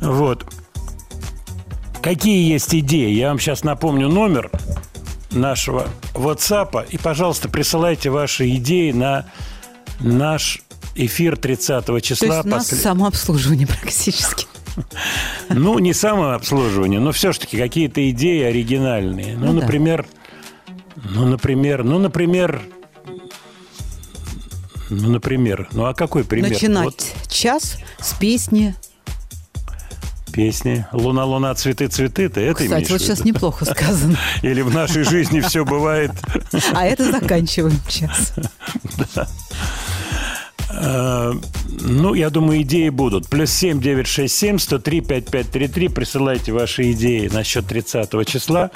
Вот. Какие есть идеи? Я вам сейчас напомню номер нашего WhatsApp. И, пожалуйста, присылайте ваши идеи на наш эфир тридцатого числа. То есть у нас после... самообслуживание практически. Ну, не самообслуживание, но все-таки какие-то идеи оригинальные. Ну, ну например, да. ну, например, ну, например, ну, например, ну, а какой пример? Начинать вот. Час с песни. Песни «Луна, луна, цветы, цветы», ты это имеешь в виду? Кстати, вот сейчас неплохо сказано. Или «В нашей жизни все бывает». А это заканчиваем час. Да. Ну, я думаю, идеи будут. Плюс семь девятьсот шестьдесят семь сто три пятьдесят пять тридцать три. Присылайте ваши идеи насчет тридцатого числа.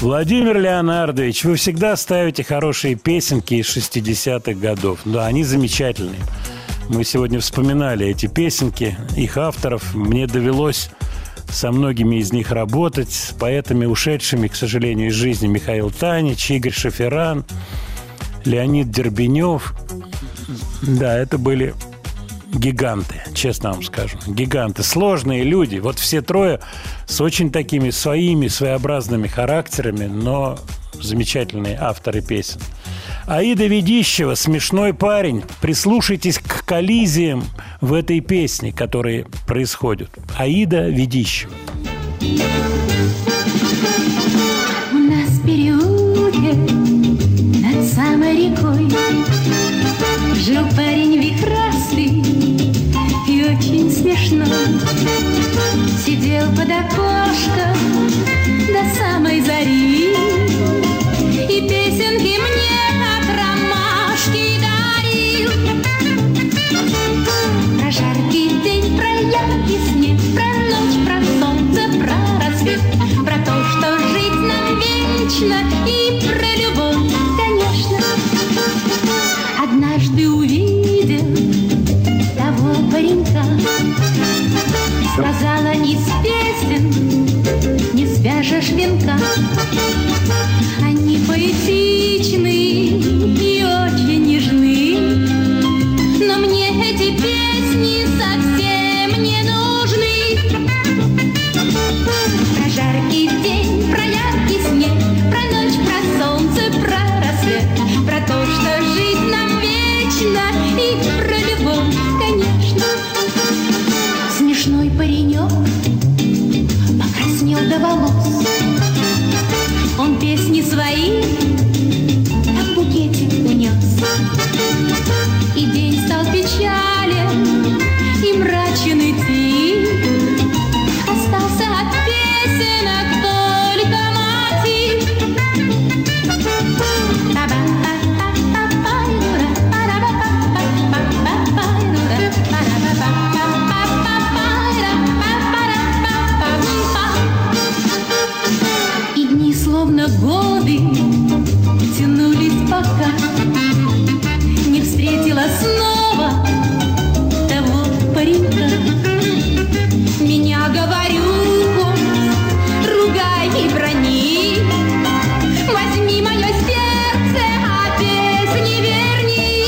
Владимир Леонардович, вы всегда ставите хорошие песенки из шестидесятых годов. Да, они замечательные. Мы сегодня вспоминали эти песенки, их авторов. Мне довелось со многими из них работать. С поэтами, ушедшими, к сожалению, из жизни: Михаил Танич, Игорь Шеферан, Леонид Дербенев. Да, это были гиганты, честно вам скажу. Гиганты, сложные люди. Вот все трое с очень такими своими, своеобразными характерами, но замечательные авторы песен. Аида Ведищева, смешной парень. Прислушайтесь к коллизиям в этой песне, которые происходят. Аида Ведищева. У нас в переулке над самой рекой жил парень прекрасный и очень смешной. Сидел под окошком до самой зари и песенки мне как ромашки дарил. Про жаркий день, про яркий снег, про ночь, про солнце, про рассвет, про то, что жить нам вечно, и про любовь, конечно. Однажды увидел того паренька, сказала: из песен не свяжешь венка. Они поэтичны и очень нежны, но мне эти песни совсем не нужны. Про жаркий день, про яркий снег, про ночь, про солнце, про рассвет, про то, что жить нам вечно, и про любовь, конечно. Смешной паренек покраснел до волос. Он песни свои как букетик унес. И день стал печален и мрачен идти. Остался от песенок только мотив. Словно годы тянулись, пока не встретила снова того паренька. Меня, говорю, он ругай и брони, возьми мое сердце, а песни верни.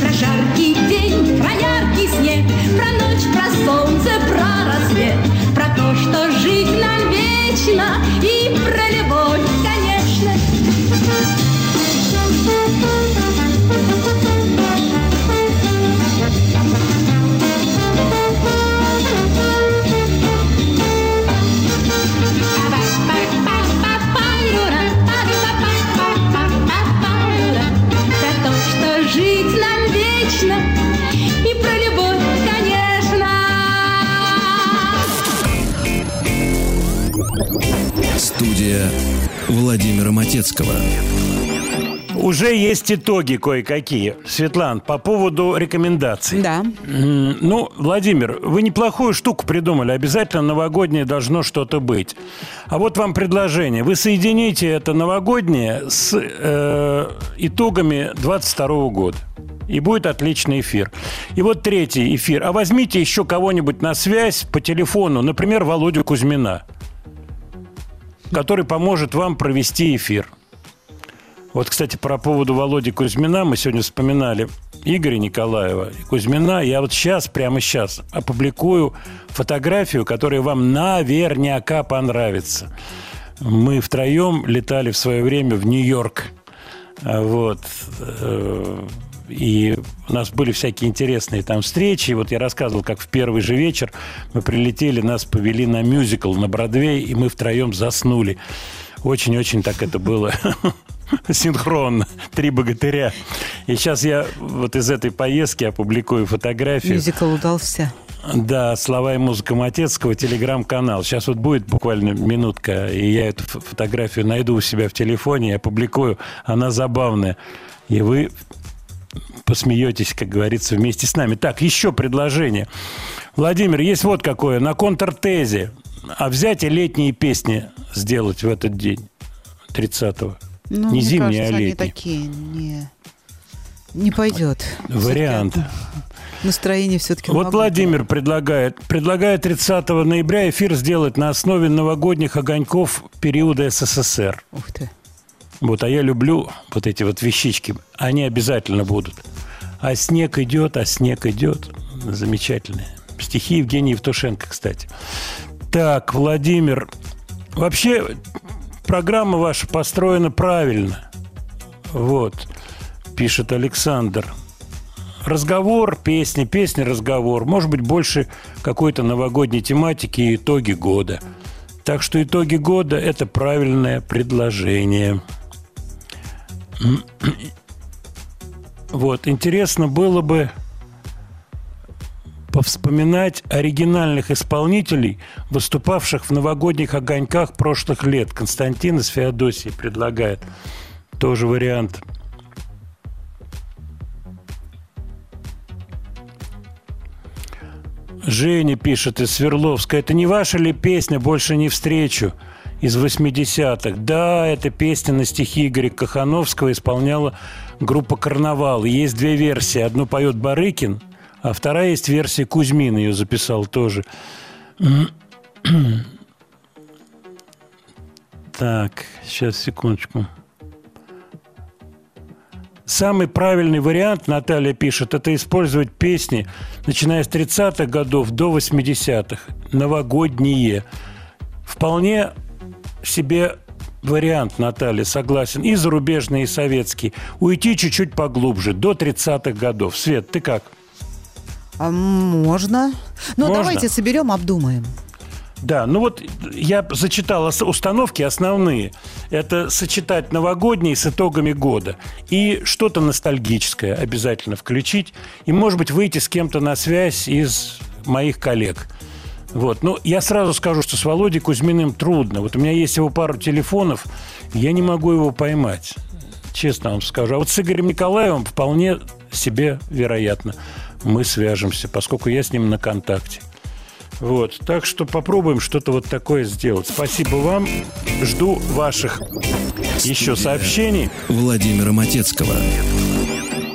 Про жаркий день, про яркий снег, про ночь, про солнце, про рассвет, про то, что жить нам вечно, и про любовь, конечно. Про то, что жить нам вечно, и про любовь, конечно. Студия Владимира Матецкого. Уже есть итоги кое-какие, Светлана, по поводу рекомендаций. Да. Ну, Владимир, вы неплохую штуку придумали. Обязательно новогоднее должно что-то быть. А вот вам предложение. Вы соедините это новогоднее с э, итогами двадцать второго года. И будет отличный эфир. И вот третий эфир. А возьмите еще кого-нибудь на связь по телефону. Например, Володю Кузьмина. который поможет вам провести эфир. Вот, кстати, про поводу Володи Кузьмина. Мы сегодня вспоминали Игоря Николаева и Кузьмина. Я вот сейчас, прямо сейчас опубликую фотографию, которая вам наверняка понравится. Мы втроем летали в свое время в Нью-Йорк. Вот. И у нас были всякие интересные там встречи. И вот я рассказывал, как в первый же вечер мы прилетели, нас повели на мюзикл на Бродвей, и мы втроем заснули. Очень-очень так это было синхронно. «Три богатыря». И сейчас я вот из этой поездки опубликую фотографию. Мюзикл удался. Да, «Слова и музыка Матецкого», телеграм-канал. Сейчас вот будет буквально минутка, и я эту фотографию найду у себя в телефоне и опубликую. Она забавная. И вы посмеетесь, как говорится, вместе с нами. Так, еще предложение. Владимир, есть вот какое. На контртезе. А взять и летние песни сделать в этот день, тридцатого. Ну, не зимние, кажется, а летние. Они такие, не, не пойдет. Вариант. Настроение все-таки... Вот Владимир предлагает. Предлагает тридцатого ноября эфир сделать на основе новогодних огоньков периода СССР. Ух ты. Вот, а я люблю вот эти вот вещички. Они обязательно будут. «А снег идет, а снег идет». Замечательные. Стихи Евгения Евтушенко, кстати. Так, Владимир. Вообще, программа ваша построена правильно. Вот, пишет Александр. Разговор, песни, песни, разговор. Может быть, больше какой-то новогодней тематики и итоги года. Так что итоги года – это правильное предложение. Вот, интересно было бы повспоминать оригинальных исполнителей, выступавших в новогодних огоньках прошлых лет. Константин из Феодосии предлагает. Тоже вариант. Женя пишет из Свердловска. Это не ваша ли песня «Больше не встречу» из восьмидесятых? Да, эта песня на стихи Игоря Кохановского исполняла группа «Карнавал». Есть две версии. Одну поет Барыкин, а вторая есть версия Кузьмин. Ее записал тоже. Так, сейчас, секундочку. Самый правильный вариант, Наталья пишет, это использовать песни, начиная с тридцатых годов до восьмидесятых, новогодние. Вполне себе вариант, Наталья, согласен. И зарубежный, и советский. Уйти чуть-чуть поглубже, до тридцатых годов. Свет, ты как? А, можно. Ну, можно? Давайте соберем, обдумаем. Да, ну вот я зачитал установки основные. Это сочетать новогодние с итогами года. И что-то ностальгическое обязательно включить. И, может быть, выйти с кем-то на связь из моих коллег. Вот. Но я сразу скажу, что с Володей Кузьминым трудно. Вот у меня есть его пару телефонов, я не могу его поймать. Честно вам скажу. А вот с Игорем Николаевым вполне себе вероятно мы свяжемся, поскольку я с ним на контакте. Вот, так что попробуем что-то вот такое сделать. Спасибо вам. Жду ваших еще сообщений. Владимира Матецкого.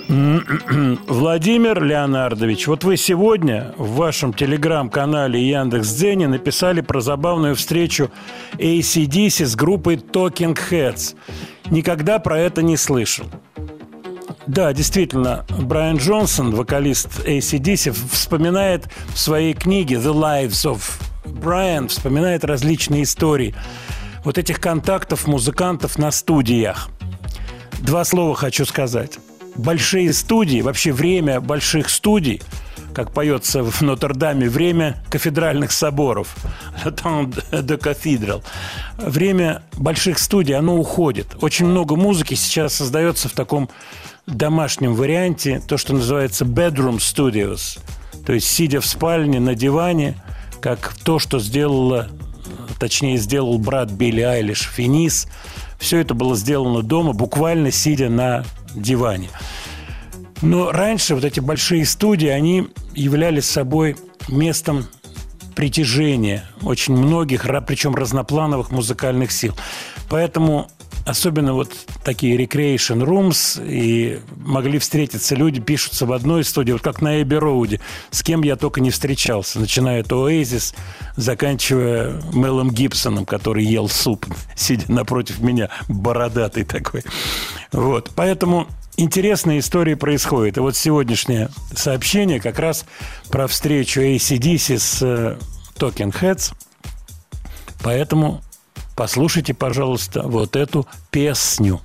Владимир Леонардович, вот вы сегодня в вашем телеграм-канале Яндекс.Дзене написали про забавную встречу эй си ди си с группой Talking Heads. Никогда про это не слышал. Да, действительно, Брайан Джонсон, вокалист эй си ди си, вспоминает в своей книге «The Lives of Brian», вспоминает различные истории вот этих контактов музыкантов на студиях. Два слова хочу сказать. Большие студии, вообще время больших студий, как поется в Нотр-Даме, время кафедральных соборов, время больших студий, оно уходит. Очень много музыки сейчас создается в таком домашнем варианте, то, что называется bedroom studios, то есть сидя в спальне на диване, как то, что сделала, точнее сделал брат Билли Айлиш, Финис. Все это было сделано дома, буквально сидя на диване. Но раньше вот эти большие студии, они являли собой местом притяжения очень многих, причем разноплановых музыкальных сил. Поэтому особенно вот такие recreation rooms, и могли встретиться люди, пишутся в одной студии, вот как на Эбби Роуде, с кем я только не встречался, начиная от Оазис, заканчивая Мелом Гибсоном, который ел суп, сидя напротив меня, бородатый такой. Вот, поэтому интересные истории происходят. И вот сегодняшнее сообщение как раз про встречу эй си ди си с Talking Heads, поэтому... Послушайте, пожалуйста, вот эту песню.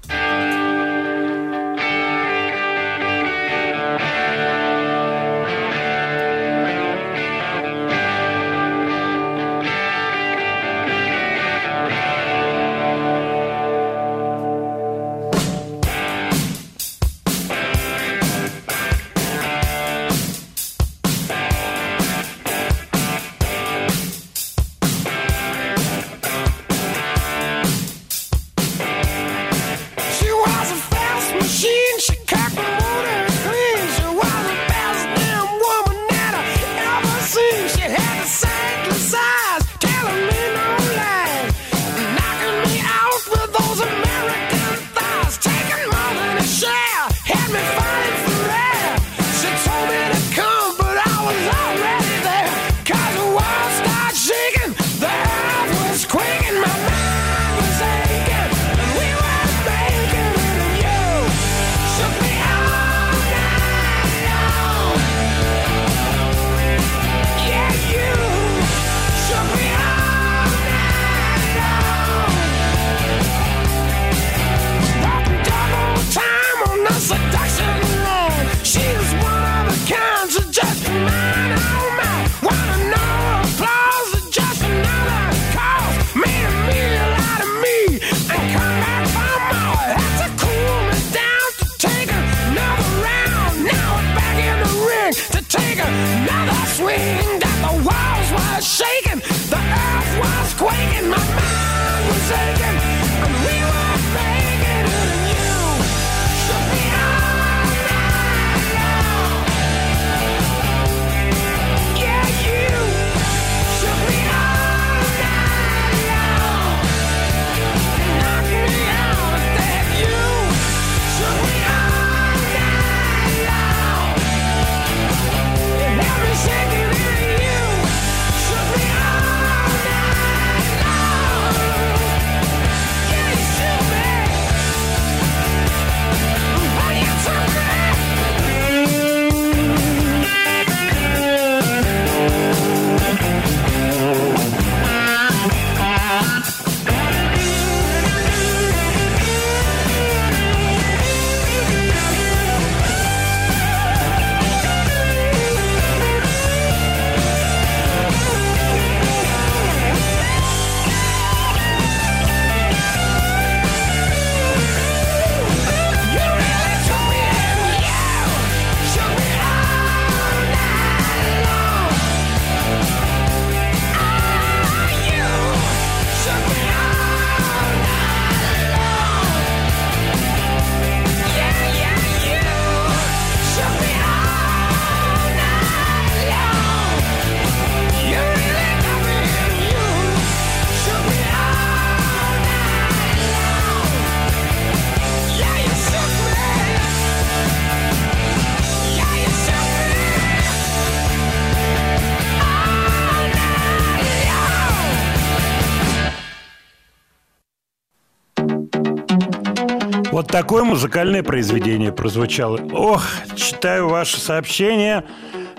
Такое музыкальное произведение прозвучало. Ох, читаю ваши сообщения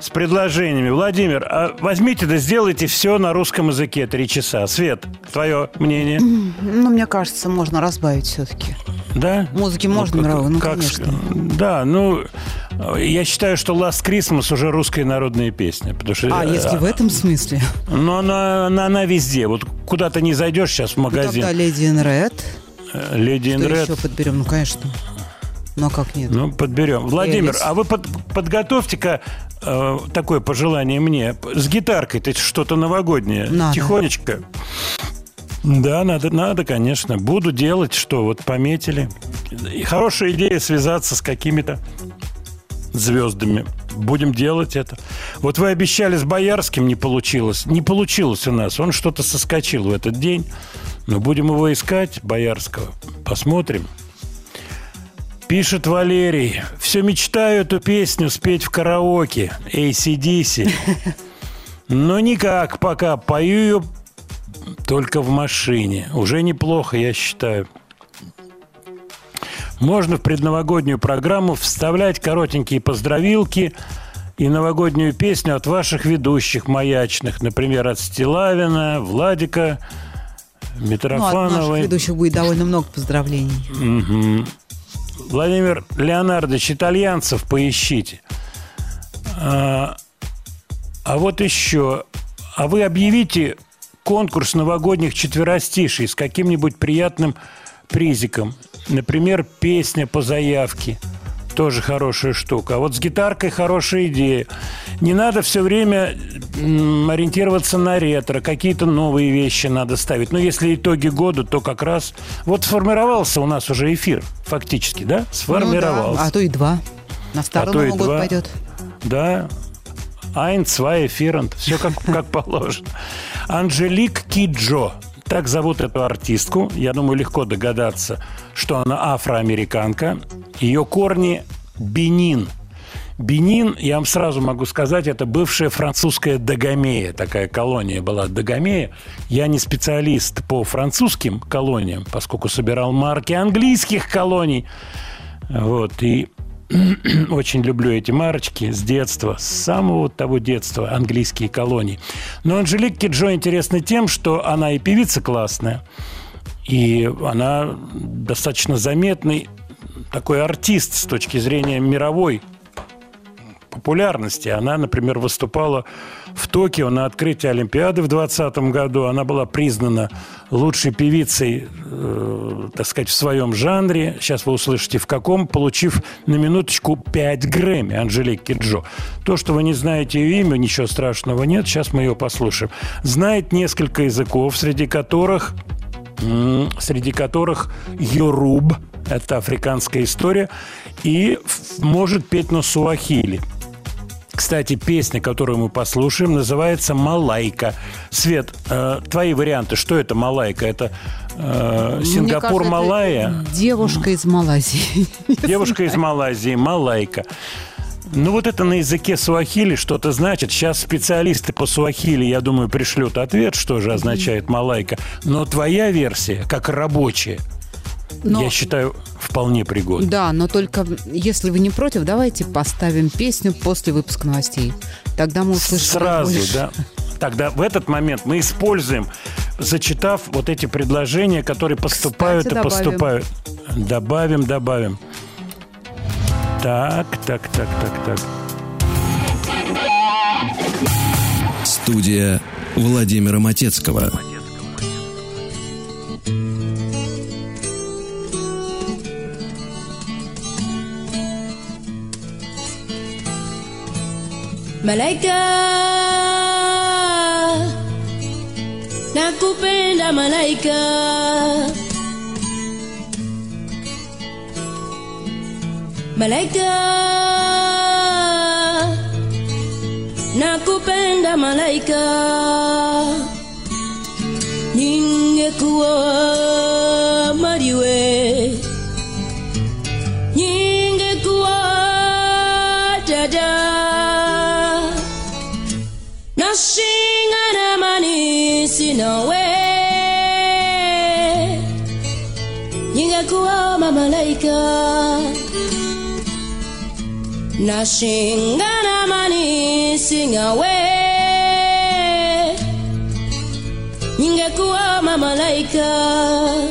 с предложениями. Владимир, а возьмите да сделайте все на русском языке три часа. Свет, твое мнение? Ну, мне кажется, можно разбавить все-таки. Да? Музыки можно ну, равно, ну, конечно. Да, ну, я считаю, что Last Christmas уже русская народная песня. Потому что, а, я, если а, в этом смысле? Ну, она, она, она везде. Вот куда ты не зайдешь сейчас в магазин. Ну, тогда Lady in Red... Леди Ин Ред. Еще подберем, ну, конечно. Ну, а как нет? Ну, подберем. Владимир, Элис. А вы под, подготовьте-ка э, такое пожелание мне. С гитаркой, то есть что-то новогоднее. Надо. Тихонечко. Да, надо, надо, конечно. Буду делать, что вот пометили. И хорошая идея связаться с какими-то звездами будем делать это. Вот вы обещали с Боярским, не получилось. Не получилось у нас. Он что-то соскочил в этот день. Но будем его искать, Боярского. Посмотрим. Пишет Валерий. Все мечтаю эту песню спеть в караоке. эй си ди си. Но никак пока. Пою ее только в машине. Уже неплохо, я считаю. Можно в предновогоднюю программу вставлять коротенькие поздравилки и новогоднюю песню от ваших ведущих маячных. Например, от Стилавина, Владика, Митрофановой. Ну, от наших ведущих будет довольно много поздравлений. Угу. Владимир Леонардович, итальянцев поищите. А, а вот еще. А вы объявите конкурс новогодних четверостишей с каким-нибудь приятным призиком. Например, песня по заявке. Тоже хорошая штука. А вот с гитаркой хорошая идея. Не надо все время ориентироваться на ретро. Какие-то новые вещи надо ставить. Но если итоги года, то как раз... Вот сформировался у нас уже эфир. Фактически, да? Сформировался. Ну да, а то и два. На старый а Новый год два. Пойдет. Да. Ein, zwei, vier. Все как, как положено. Анжелик Киджо. Так зовут эту артистку. Я думаю, легко догадаться, что она афроамериканка. Ее корни – Бенин. Бенин, я вам сразу могу сказать, это бывшая французская Дагомея. Такая колония была Дагомея. Я не специалист по французским колониям, поскольку собирал марки английских колоний. Вот, и очень люблю эти марочки с детства, с самого того детства, английские колонии. Но Анжелик Киджо интересна тем, что она и певица классная, и она достаточно заметный такой артист с точки зрения мировой популярности. Она, например, выступала в Токио на открытии Олимпиады в двадцатом году. Она была признана лучшей певицей, э, так сказать, в своем жанре. Сейчас вы услышите, в каком, получив на минуточку пять Грэмми Анжелик Киджо. То, что вы не знаете ее имя, ничего страшного нет. Сейчас мы ее послушаем. Знает несколько языков, среди которых, м- среди которых йоруб. Это африканская история. И может петь на суахили. Кстати, песня, которую мы послушаем, называется «Малайка». Свет, э, твои варианты. Что это «Малайка»? Это э, Сингапур, кажется, Малайя? Это девушка из Малайзии. Девушка из Малайзии, «Малайка». Ну, вот это на языке суахили что-то значит. Сейчас специалисты по суахили, я думаю, пришлют ответ, что же означает «Малайка». Но твоя версия, как рабочая, но, я считаю, вполне пригодно. Да, но только, если вы не против, давайте поставим песню после выпуска новостей. Тогда мы услышим сразу, больше. Да. Тогда в этот момент мы используем, зачитав вот эти предложения, которые поступают. Кстати, и добавим. поступают. Добавим, добавим. Так, так, так, так, так. Студия Владимира Матецкого. Malaika, nakupenda malaika, malaika, nakupenda malaika, ningekuwa mariwe, ningekuwa dada. Shinga na mani sinawe ningekuwa malaika na shinga na mani sinawe ningekuwa malaika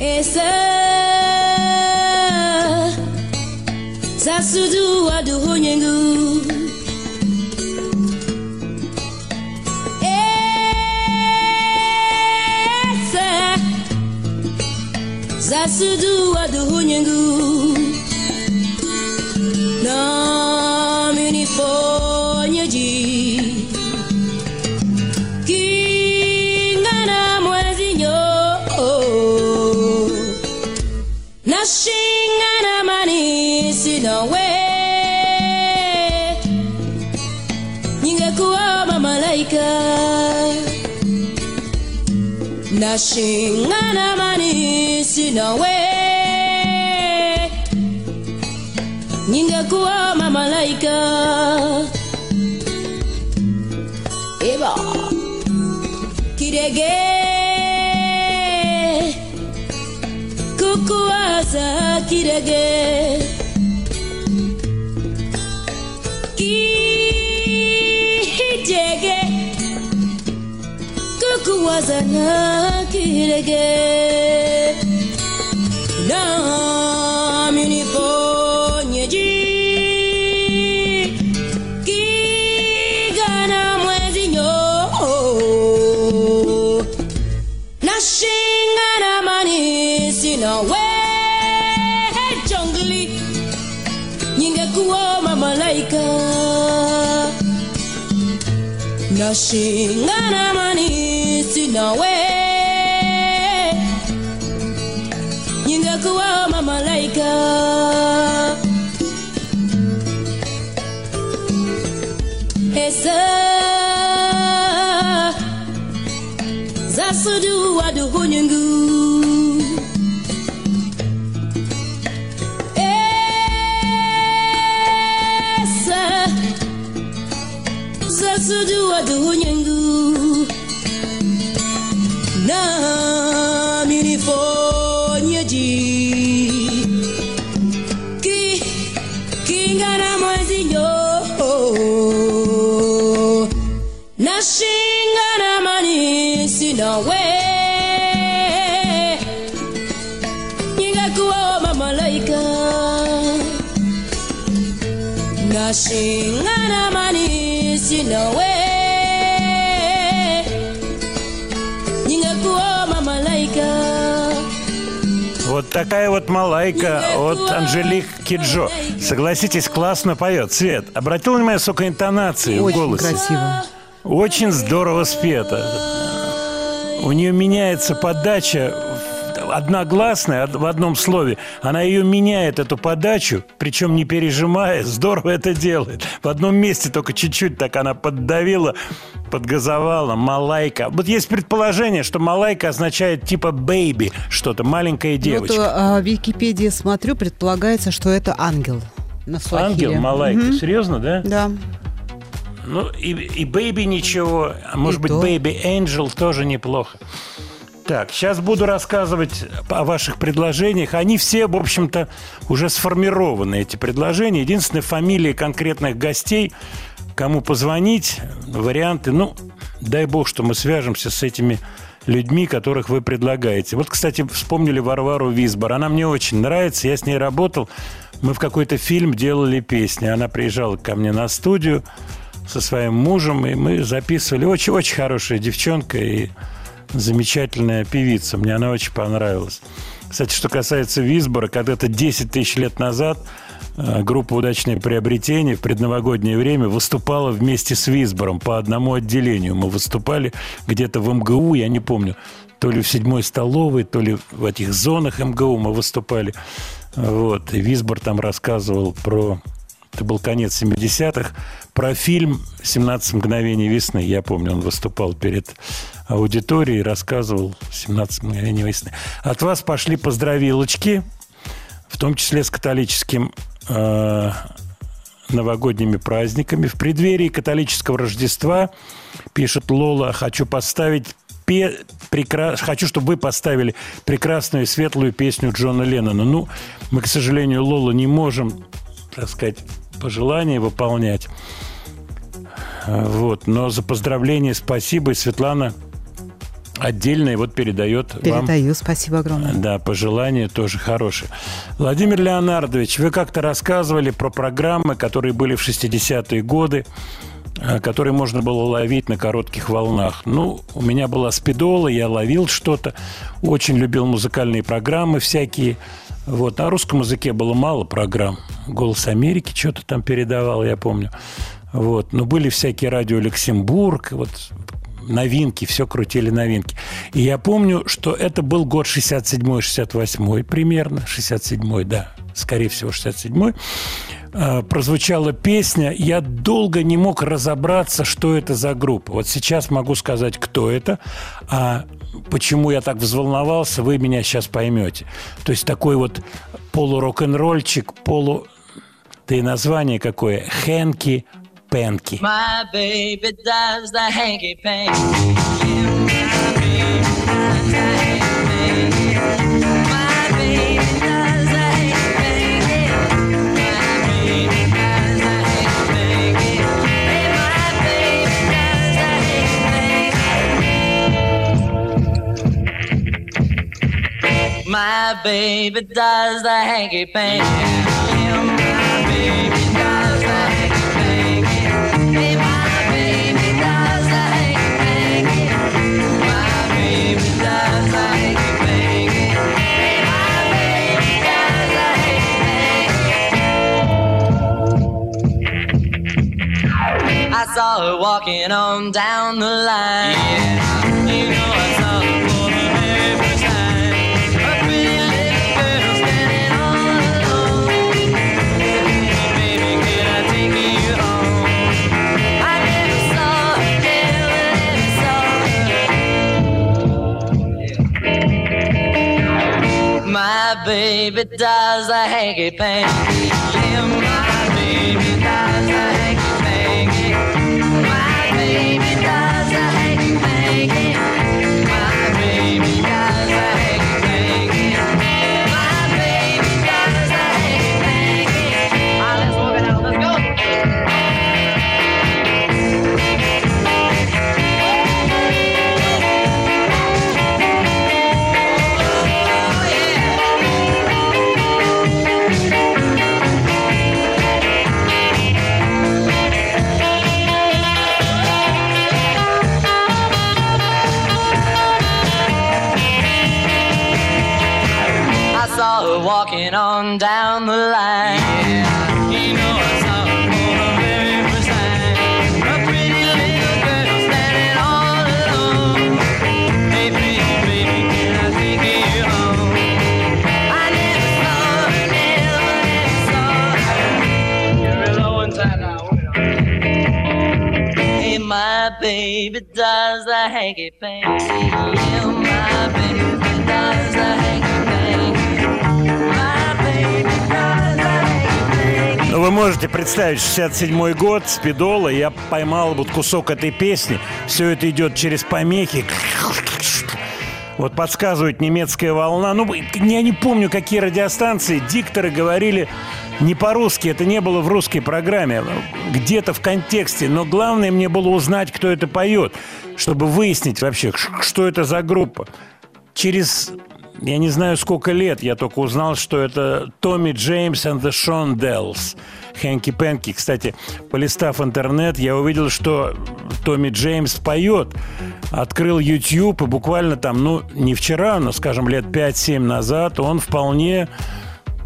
esa Zasudu aduho nyengu Ese Zasudu aduho nyengu Na minifo nyeji Kinga na mwezi nyo Nashinga na away, ningekuwa malaika nashingana mani sina we, ningekuwa malaika eba kirege kukuwaza kirege kijege kukuwaza na kirege nami niponyeji kigana mwezi nyo nashingana mani sina we nashingana mani sina we, ningekuwa malaika. Esa zasudu waduhu nyungu sudua dunyangu na minifonyeji ki kingana mwezinyo na shingana mani sina we ningekuwa malaika na shingana mani sina we ningekuwa malaika. Вот такая вот «Малайка» от Анжелик Киджо. Согласитесь, классно поет. Свет, обратил внимание, сколько интонации в голосе. Очень красиво. Очень здорово спета. У нее меняется подача. Одногласная в одном слове. Она ее меняет, эту подачу, причем не пережимая. Здорово это делает. В одном месте только чуть-чуть так она поддавила, подгазовала. Малайка. Вот есть предположение, что малайка означает типа бэйби, что-то, маленькая девочка. Вот а, в Википедии смотрю, предполагается, что это ангел на суахили. Ангел, малайка. Угу. Серьезно, да? Да. Ну и бэйби ничего. Может и быть, бэйби-энджел тоже неплохо. Так, сейчас буду рассказывать о ваших предложениях. Они все, в общем-то, уже сформированы, эти предложения. Единственное, фамилии конкретных гостей, кому позвонить, варианты. Ну, дай бог, что мы свяжемся с этими людьми, которых вы предлагаете. Вот, кстати, вспомнили Варвару Визбор. Она мне очень нравится, я с ней работал. Мы в какой-то фильм делали песни. Она приезжала ко мне на студию со своим мужем, и мы записывали. Очень-очень хорошая девчонка и... замечательная певица. Мне она очень понравилась. Кстати, что касается Визбора, когда-то десять тысяч лет назад группа «Удачное приобретение» в предновогоднее время выступала вместе с Визбором по одному отделению. Мы выступали где-то в эм гэ у, я не помню, то ли в седьмой столовой, то ли в этих зонах эм гэ у мы выступали. Вот. И Визбор там рассказывал про... Это был конец семидесятых. Про фильм «семнадцать мгновений весны». Я помню, он выступал перед аудиторией, рассказывал «семнадцать мгновений весны». От вас пошли поздравилочки, в том числе с католическим э, новогодними праздниками. В преддверии католического Рождества, пишет Лола, хочу поставить... Хочу, чтобы вы поставили прекрасную и светлую песню Джона Леннона. Ну, мы, к сожалению, Лола, не можем... так сказать, пожелания выполнять. Вот. Но за поздравление спасибо. И Светлана отдельно вот передает Передаю, вам... Передаю, спасибо огромное. Да, пожелания тоже хорошие. Владимир Леонардович, вы как-то рассказывали про программы, которые были в шестидесятые годы, которые можно было ловить на коротких волнах. Ну, у меня была спидола, я ловил что-то. Очень любил музыкальные программы всякие. Вот. На русском языке было мало программ. «Голос Америки» что-то там передавал, я помню. Вот. Но были всякие радио «Люксембург», вот, новинки, все крутили новинки. И я помню, что это был год шестьдесят седьмой, шестьдесят восьмой примерно, шестьдесят седьмой, да. скорее всего, шестьдесят седьмой, прозвучала песня. Я долго не мог разобраться, что это за группа. Вот сейчас могу сказать, кто это, а почему я так взволновался, вы меня сейчас поймете. То есть такой вот полурок-н-ролльчик, полу... Да и название какое? Хэнки Пэнки. My baby does the hanky panky. My baby does the hanky-panky. Yeah, my baby does the hanky-panky. Hey, my baby does the hanky-panky. My baby does the hanky-panky. Hey, my baby does the hanky-panky. I saw her walking on down the line. Yeah, you know I saw her for the very first time. My baby does the hanky-panky. Yeah, my baby does the hanky-panky. My baby does the hanky-panky. My baby does the hanky-panky. My baby does the hanky-panky. All right, let's move it out. Let's go. Oh, yeah. Walking on down the line. Yeah. You know I saw her for the very first time. A pretty little girl standing all alone. Hey, pretty baby, can I take you home? I never saw her, never, never saw her. You're low inside now. Hey, my baby does the hanky-panky. Yeah, my baby does the hanky-panky. Ну, вы можете представить, шестьдесят седьмой год, Спидола, я поймал вот кусок этой песни, все это идет через помехи, вот подсказывает немецкая волна. Ну, я не помню, какие радиостанции, дикторы говорили не по-русски, это не было в русской программе, где-то в контексте, но главное мне было узнать, кто это поет, чтобы выяснить вообще, что это за группа. Через... Я не знаю, сколько лет я только узнал, что это Томми Джеймс and the Shondells. Хэнки Пэнки. Кстати, полистав интернет, я увидел, что Томми Джеймс поет. Открыл YouTube, и буквально там, ну, не вчера, но, скажем, лет пять-семь назад он вполне,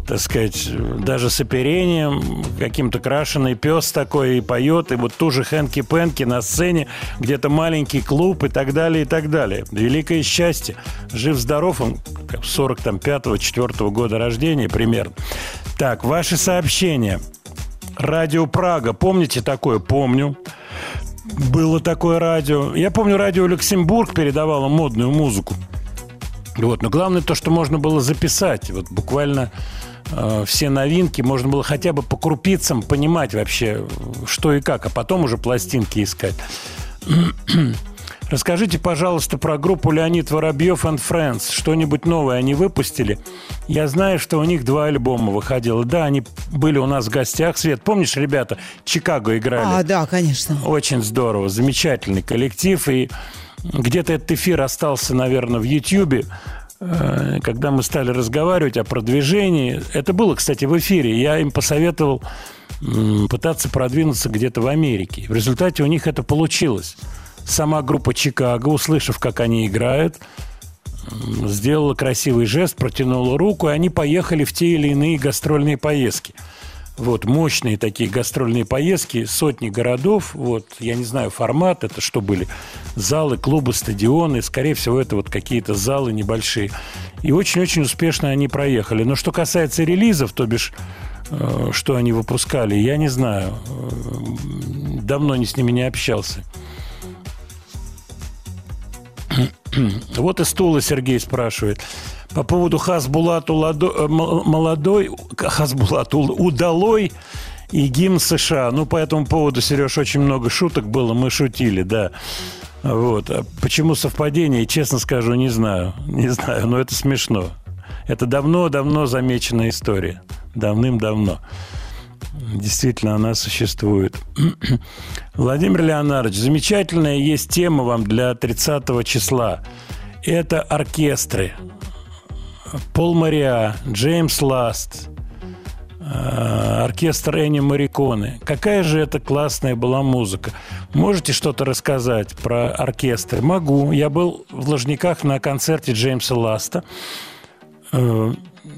так сказать, даже с оперением, каким-то крашеный пес такой и поет. И вот ту же Хэнки Пэнки на сцене, где-то маленький клуб и так далее, и так далее. Великое счастье. Жив-здоров он, сорок пятого-четвёртого года рождения примерно. Так, ваши сообщения. Радио Прага. Помните такое? Помню. Было такое радио. Я помню, радио Люксембург передавало модную музыку. Вот. Но главное то, что можно было записать. Вот буквально... все новинки, можно было хотя бы по крупицам понимать вообще, что и как, а потом уже пластинки искать. Расскажите, пожалуйста, про группу Леонид Воробьев and Friends. Что-нибудь новое они выпустили? Я знаю, что у них два альбома выходило. Да, они были у нас в гостях. Свет, помнишь, ребята, Чикаго играли? А, да, конечно. Очень здорово, замечательный коллектив. И где-то этот эфир остался, наверное, в Ютьюбе. Когда мы стали разговаривать о продвижении, это было, кстати, в эфире, я им посоветовал пытаться продвинуться где-то в Америке. В результате у них это получилось. Сама группа «Чикаго», услышав, как они играют, сделала красивый жест, протянула руку, и они поехали в те или иные гастрольные поездки. Вот, мощные такие гастрольные поездки, сотни городов, вот, я не знаю, формат, это что были, залы, клубы, стадионы. Скорее всего, это вот какие-то залы небольшие. И очень-очень успешно они проехали. Но что касается релизов, то бишь, э, что они выпускали, я не знаю. Давно не с ними не общался. Вот из Тулы Сергей спрашивает. По поводу Хасбулат молодой, Хасбулат удалой и гимн США. Ну, по этому поводу, Сереж, очень много шуток было. Мы шутили, да. Вот. А почему совпадение, честно скажу, не знаю. Не знаю, но это смешно. Это давно-давно замеченная история. Давным-давно. Действительно, она существует. Владимир Леонардович, замечательная есть тема вам для тридцатого числа. Это оркестры. Пол Мориа, Джеймс Ласт, оркестр Энни Морриконе. Какая же это классная была музыка. Можете что-то рассказать про оркестры? Могу. Я был в Лужниках на концерте Джеймса Ласта.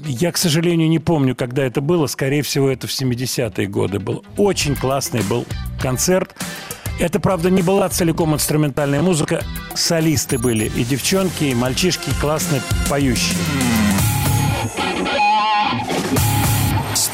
Я, к сожалению, не помню, когда это было. Скорее всего, это в семидесятые годы было. Очень классный был концерт. Это, правда, не была целиком инструментальная музыка. Солисты были. И девчонки, и мальчишки, классные поющие.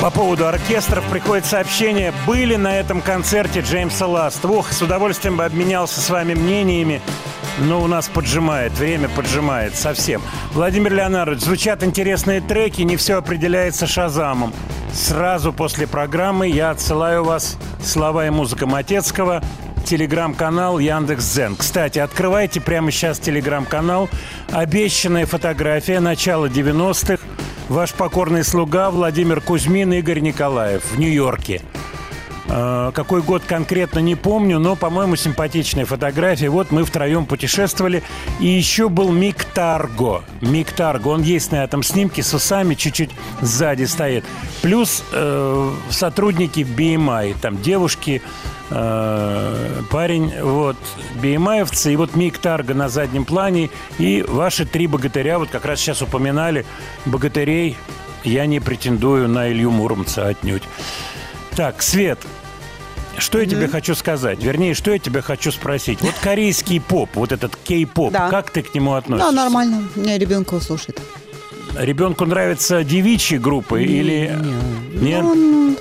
По поводу оркестров приходит сообщение. Были на этом концерте Джеймса Ласта. Ох, с удовольствием бы обменялся с вами мнениями, но у нас поджимает, время поджимает совсем. Владимир Леонардович, звучат интересные треки, не все определяется Шазамом. Сразу после программы я отсылаю вас «Слова и музыка Матецкого», телеграм-канал Яндекс.Дзен. Кстати, открывайте прямо сейчас телеграм-канал. Обещанная фотография, начало девяностых. Ваш покорный слуга Владимир Кузьмин, Игорь Николаев в Нью-Йорке. Э, какой год конкретно, не помню, но, по-моему, симпатичная фотография. Вот мы втроем путешествовали. И еще был Мик Тарго. Мик Тарго. Он есть на этом снимке с усами, чуть-чуть сзади стоит. Плюс э, сотрудники би эм ай. Там девушки, э, парень, вот, би эм айовцы. И вот Мик Тарго на заднем плане. И ваши три богатыря. Вот как раз сейчас упоминали богатырей. Я не претендую на Илью Муромца отнюдь. Так, Свет, что я mm-hmm. тебе хочу сказать? Вернее, что я тебя хочу спросить? Вот корейский поп, вот этот кей-поп, да. Как ты к нему относишься? Да, нормально. Мне ребенку слушает. Ребенку нравятся девичьи группы не, или... Не. Нет? Ну, он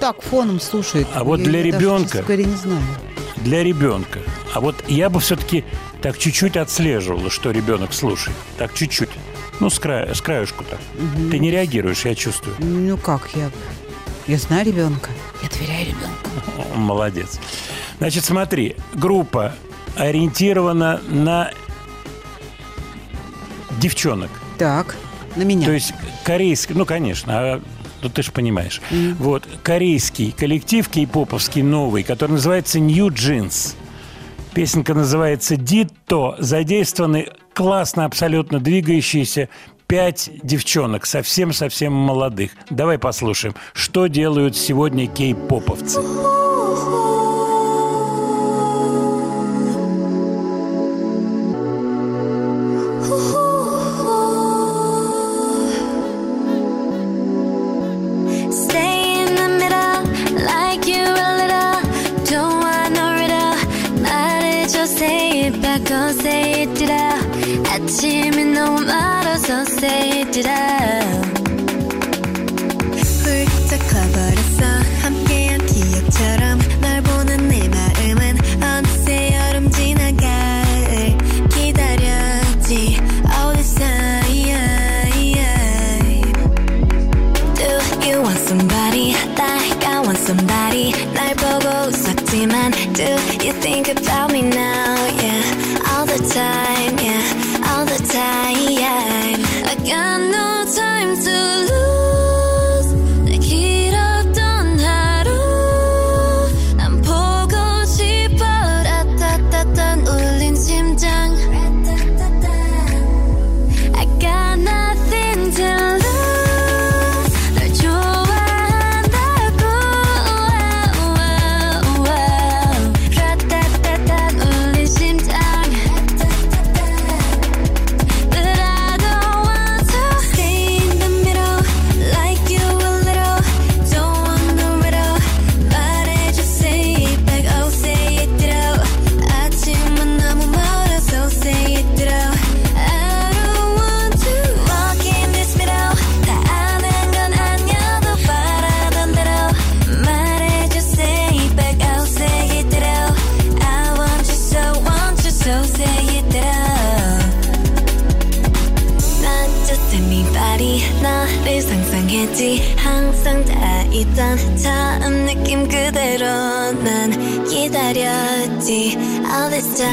так фоном слушает. А вот я для ребенка... Даже, не знаю. Для ребенка. А вот я бы все-таки так чуть-чуть отслеживала, что ребенок слушает. Так чуть-чуть. Ну, с, кра... с краешку так. Mm-hmm. Ты не реагируешь, я чувствую. Ну, как я... Я знаю ребенка. Я доверяю ребенку. Молодец. Значит, смотри. Группа ориентирована на девчонок. Так, на меня. То есть корейский... Ну, конечно. А ну ты же понимаешь. Mm-hmm. Вот, корейский коллектив кей-поповский новый, который называется New Jeans. Песенка называется «Дитто». Задействованы классно абсолютно двигающиеся пять девчонок, совсем-совсем молодых. Давай послушаем, что делают сегодня кей-поповцы.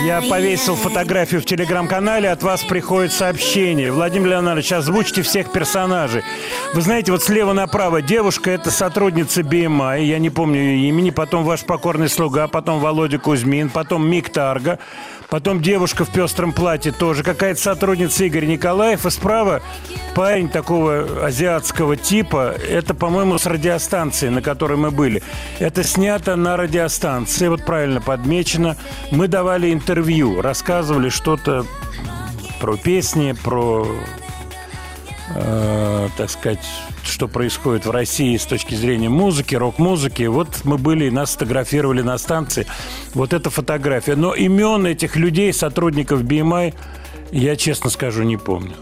Я повесил фотографию в телеграм-канале, от вас приходит сообщение. Владимир Леонидович, озвучьте всех персонажей. Вы знаете, вот слева направо девушка, это сотрудница би эм ай, я не помню ее имени, потом ваш покорный слуга, потом Володя Кузьмин, потом Мик Тарго, потом девушка в пестром платье тоже, какая-то сотрудница Игорь Николаев, и справа парень такого азиатского типа, это, по-моему, с радиостанции, на которой мы были. Это снято на радиостанции, вот правильно подмечено. Мы давали интервью, рассказывали что-то про песни, про, э, так сказать, что происходит в России с точки зрения музыки, рок-музыки. Вот мы были, нас сфотографировали на станции. Вот эта фотография. Но имен этих людей, сотрудников би эм ай, я, честно скажу, не помню.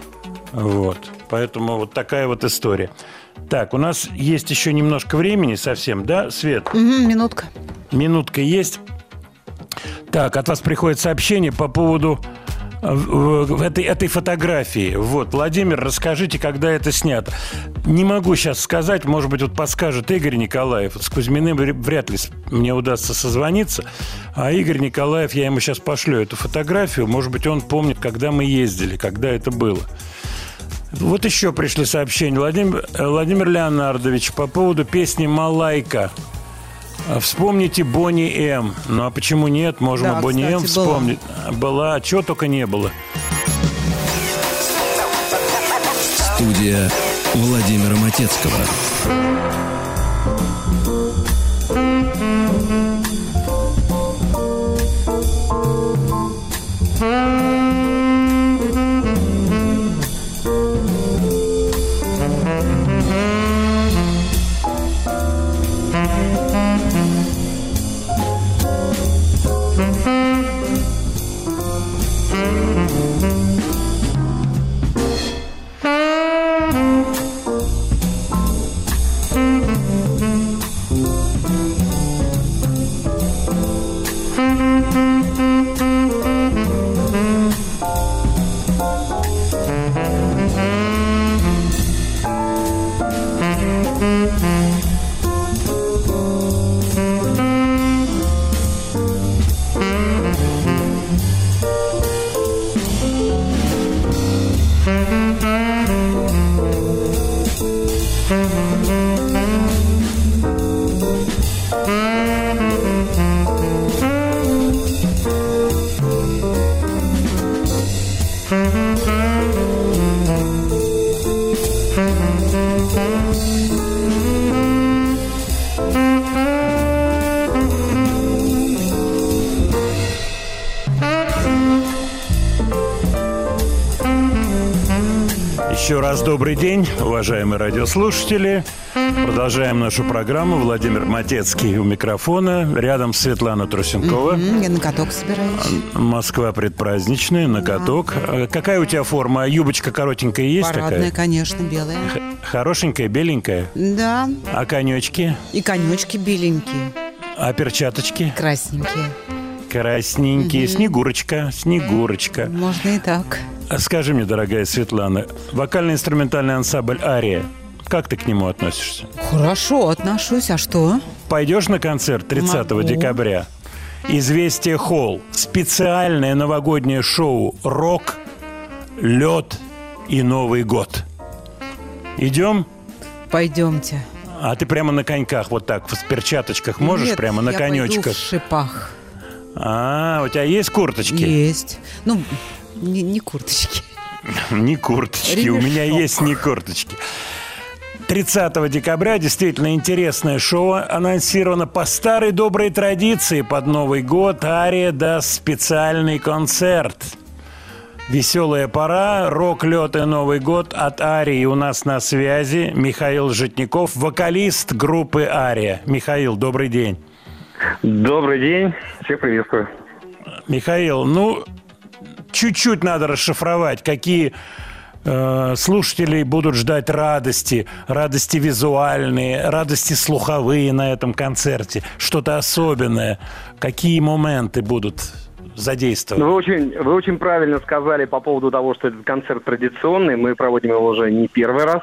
Вот. Поэтому вот такая вот история. Так, у нас есть еще немножко времени совсем, да, Свет? Угу, минутка. Минутка есть. Так, от вас приходит сообщение по поводу этой, этой фотографии. Вот, Владимир, расскажите, когда это снято. Не могу сейчас сказать, может быть, вот подскажет Игорь Николаев. С Кузьминым вряд ли мне удастся созвониться. А Игорь Николаев, я ему сейчас пошлю эту фотографию. Может быть, он помнит, когда мы ездили, когда это было. Вот еще пришли сообщения. Владимир, Владимир Леонардович, по поводу песни «Малайка». Вспомните Бонни М. Ну, а почему нет? Можно да, Бонни кстати, М вспомнить. Была. была. Чего только не было. Студия Владимира Матецкого. Mm-hmm. Еще раз добрый день, уважаемые радиослушатели. Продолжаем нашу программу. Владимир Матецкий у микрофона. Рядом Светлана Трусенкова. Mm-hmm, я на каток собираюсь. Москва предпраздничная, на каток. Mm-hmm. Какая у тебя форма? Юбочка коротенькая есть? Парадная, такая? Конечно, белая. Хорошенькая, беленькая? Да. А конечки? И конечки беленькие. А перчаточки? Красненькие. Красненькие. Mm-hmm. Снегурочка, Снегурочка. Можно и так. Скажи мне, дорогая Светлана, вокально-инструментальный ансамбль «Ария», как ты к нему относишься? Хорошо отношусь, а что? Пойдешь на концерт тридцатого декабря? «Известия Холл». Специальное новогоднее шоу «Рок», «Лед» и «Новый год». Идем? Пойдемте. А ты прямо на коньках, вот так, в перчаточках можешь? Нет, прямо на конечках? Пойду в шипах. А, у тебя есть курточки? Есть. Ну... Не, не курточки. Не курточки. Ремешок. У меня есть не курточки. тридцатого декабря действительно интересное шоу анонсировано по старой доброй традиции. Под Новый год «Ария» даст специальный концерт. Веселая пора, рок, лед и Новый год от «Арии». У нас на связи Михаил Житников, вокалист группы «Ария». Михаил, добрый день. Добрый день. Всех приветствую. Михаил, ну... чуть-чуть надо расшифровать, какие э, слушатели будут ждать радости, радости визуальные, радости слуховые на этом концерте, что-то особенное, какие моменты будут задействованы. Вы очень, вы очень правильно сказали по поводу того, что этот концерт традиционный, мы проводим его уже не первый раз,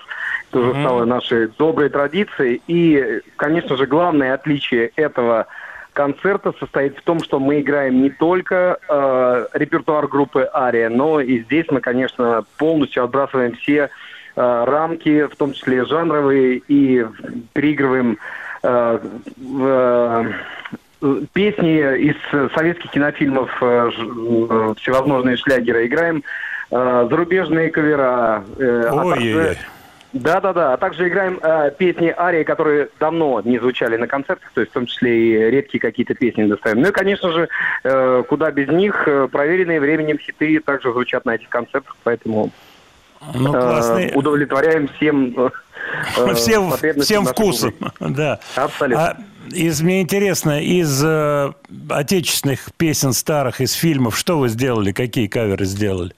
это уже mm-hmm. стало нашей доброй традицией, и, конечно же, главное отличие этого концерта состоит в том, что мы играем не только э, репертуар группы «Ария», но и здесь мы, конечно, полностью отбрасываем все э, рамки, в том числе жанровые, и переигрываем э, э, песни из советских кинофильмов, э, всевозможные шлягеры, играем э, зарубежные кавера. Э, Ой-ой-ой. Да-да-да, а также играем э, песни «Арии», которые давно не звучали на концертах, то есть в том числе и редкие какие-то песни доставим. Ну и, конечно же, э, куда без них, э, проверенные временем хиты также звучат на этих концертах, поэтому ну, э, удовлетворяем всем э, всем, всем вкусом. Да. Абсолютно. А из, мне интересно, из э, отечественных песен старых, из фильмов, что вы сделали, какие каверы сделали?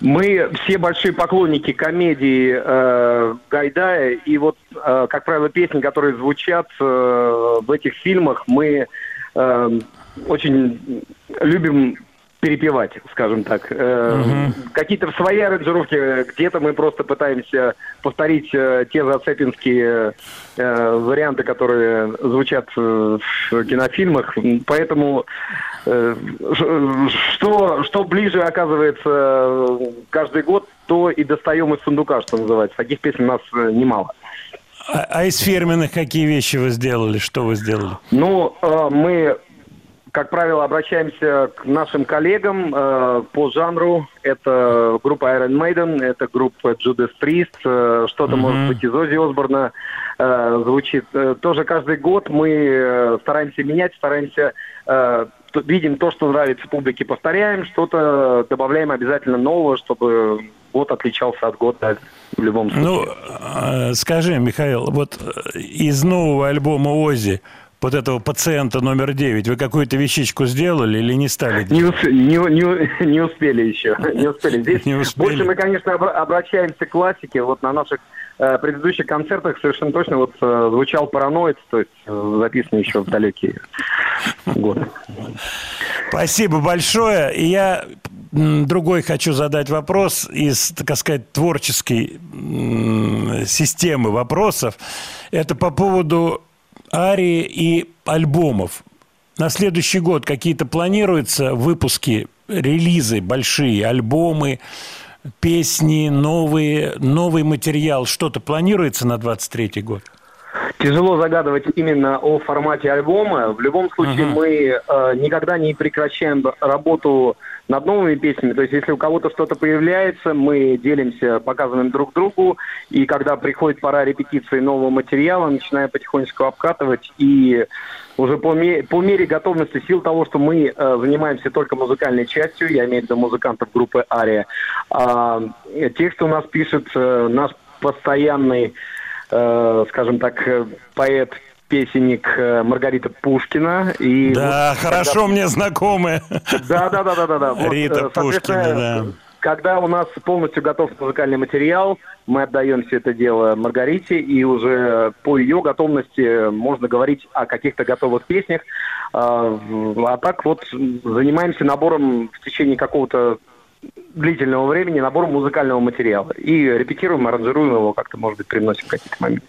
Мы все большие поклонники комедии э, Гайдая, и вот, э, как правило, песни, которые звучат э, в этих фильмах, мы э, очень любим перепевать, скажем так. Э, угу. Какие-то свои аранжировки, где-то мы просто пытаемся повторить э, те зацепинские э, варианты, которые звучат э, в кинофильмах, поэтому... Что, что ближе оказывается каждый год, то и достаем из сундука, что называется. Таких песен у нас немало. А, а из фирменных какие вещи вы сделали? Что вы сделали? Ну, мы, как правило, обращаемся к нашим коллегам по жанру. Это группа Iron Maiden, это группа Judas Priest, что-то, mm-hmm. может быть, из Оззи Осборна звучит. Тоже каждый год мы стараемся менять, стараемся... видим то, что нравится публике, повторяем, что-то добавляем обязательно нового, чтобы год отличался от года в любом случае. Ну, скажи, Михаил, вот из нового альбома «Оззи», вот этого «Пациента номер девять», вы какую-то вещичку сделали или не стали делать? Не, не, не успели еще. Не успели. Здесь не успели. Больше мы, конечно, обращаемся к классике. Вот на наших предыдущих концертах совершенно точно вот звучал «Параноид», то есть записанный еще в далекие годы. Спасибо большое. И я другой хочу задать вопрос из, так сказать, творческой системы вопросов. Это по поводу «Арии» и альбомов. На следующий год какие-то планируются выпуски, релизы большие, альбомы, песни, новые, новый материал? Что-то планируется на двадцать третий год? Тяжело загадывать именно о формате альбома. В любом случае, uh-huh. мы э, никогда не прекращаем работу над новыми песнями. То есть, если у кого-то что-то появляется, мы делимся показанным друг другу. И когда приходит пора репетиции нового материала, начинаем потихонечку обкатывать. И уже по мере, по мере готовности, сил того, что мы э, занимаемся только музыкальной частью, я имею в виду музыкантов группы «Ария», э, тексты у нас пишет э, наш постоянный, скажем так, поэт, песенник Маргарита Пушкина. И да, вот, хорошо когда... мне знакомы. Да, да, да, да, да, да. Вот, Рита Пушкина, да. Когда у нас полностью готов музыкальный материал, мы отдаем все это дело Маргарите, и уже по ее готовности можно говорить о каких-то готовых песнях. А так вот занимаемся набором в течение какого-то длительного времени, набор музыкального материала. И репетируем, аранжируем его, как-то, может быть, привносим в какие-то моменты.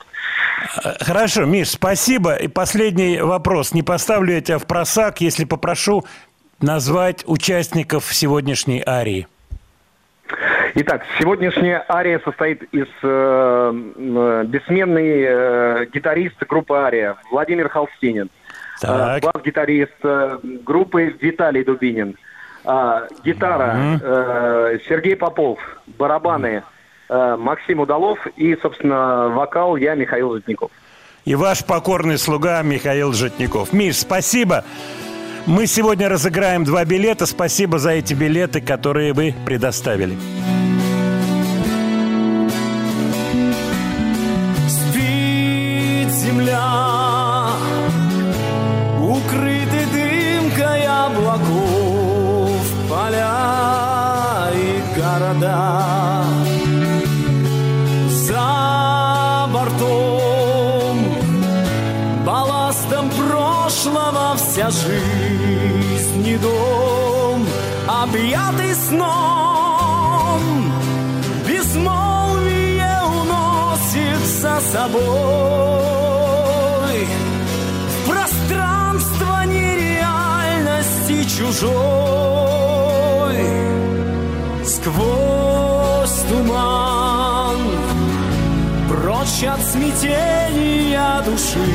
Хорошо, Миш, спасибо. И последний вопрос. Не поставлю я тебя в просак, если попрошу назвать участников сегодняшней арии. Итак, сегодняшняя ария состоит из э, бессменный э, гитарист группы «Ария» Владимир Холстинин, э, бас-гитарист э, группы Виталий Дубинин, А, гитара, mm-hmm. э, Сергей Попов, барабаны, э, Максим Удалов и, собственно, вокал я, Михаил Житников. И ваш покорный слуга Михаил Житников. Миш, спасибо. Мы сегодня разыграем два билета. Спасибо за эти билеты, которые вы предоставили. Спит земля, укрыты дымкой облаков. Поля и города за бортом, балластом прошлого вся жизнь не дом, объятый сном, безмолвие уносит за собой в пространство нереальности чужой. Сквозь туман, прочь от смятения души,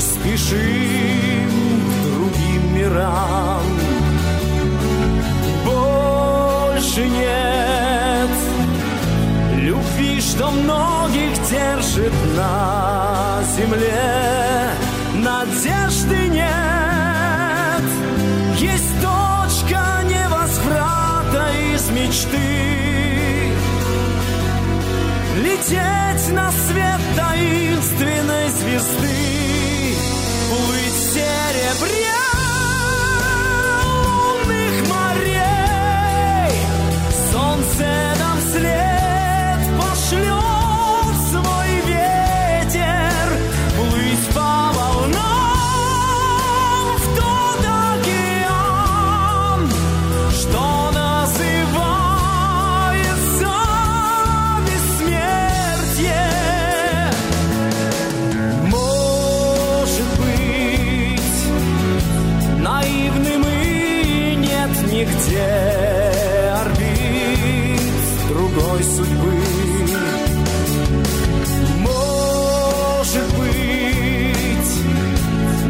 спешим к другим мирам. Больше нет любви, что многих держит на земле. Надежды нет, есть точка невозврата из мечты лететь на свет таинственной звезды, плыть в серебре лунных морей, солнце нам вслед пошлет свой ветер, плыть по волнам в тот океан, что где орбит другой судьбы. Может быть,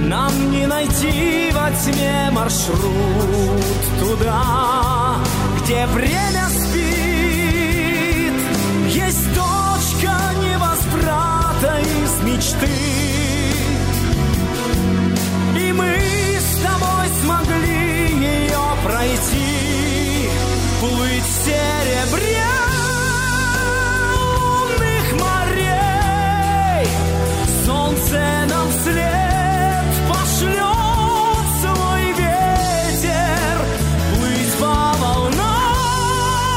нам не найти во тьме маршрут туда, где время спит. Есть точка невозврата из мечты, и мы с тобой смогли пройти, плыть в серебре лунных морей, солнце нам вслед пошлет свой ветер, плыть по волнам.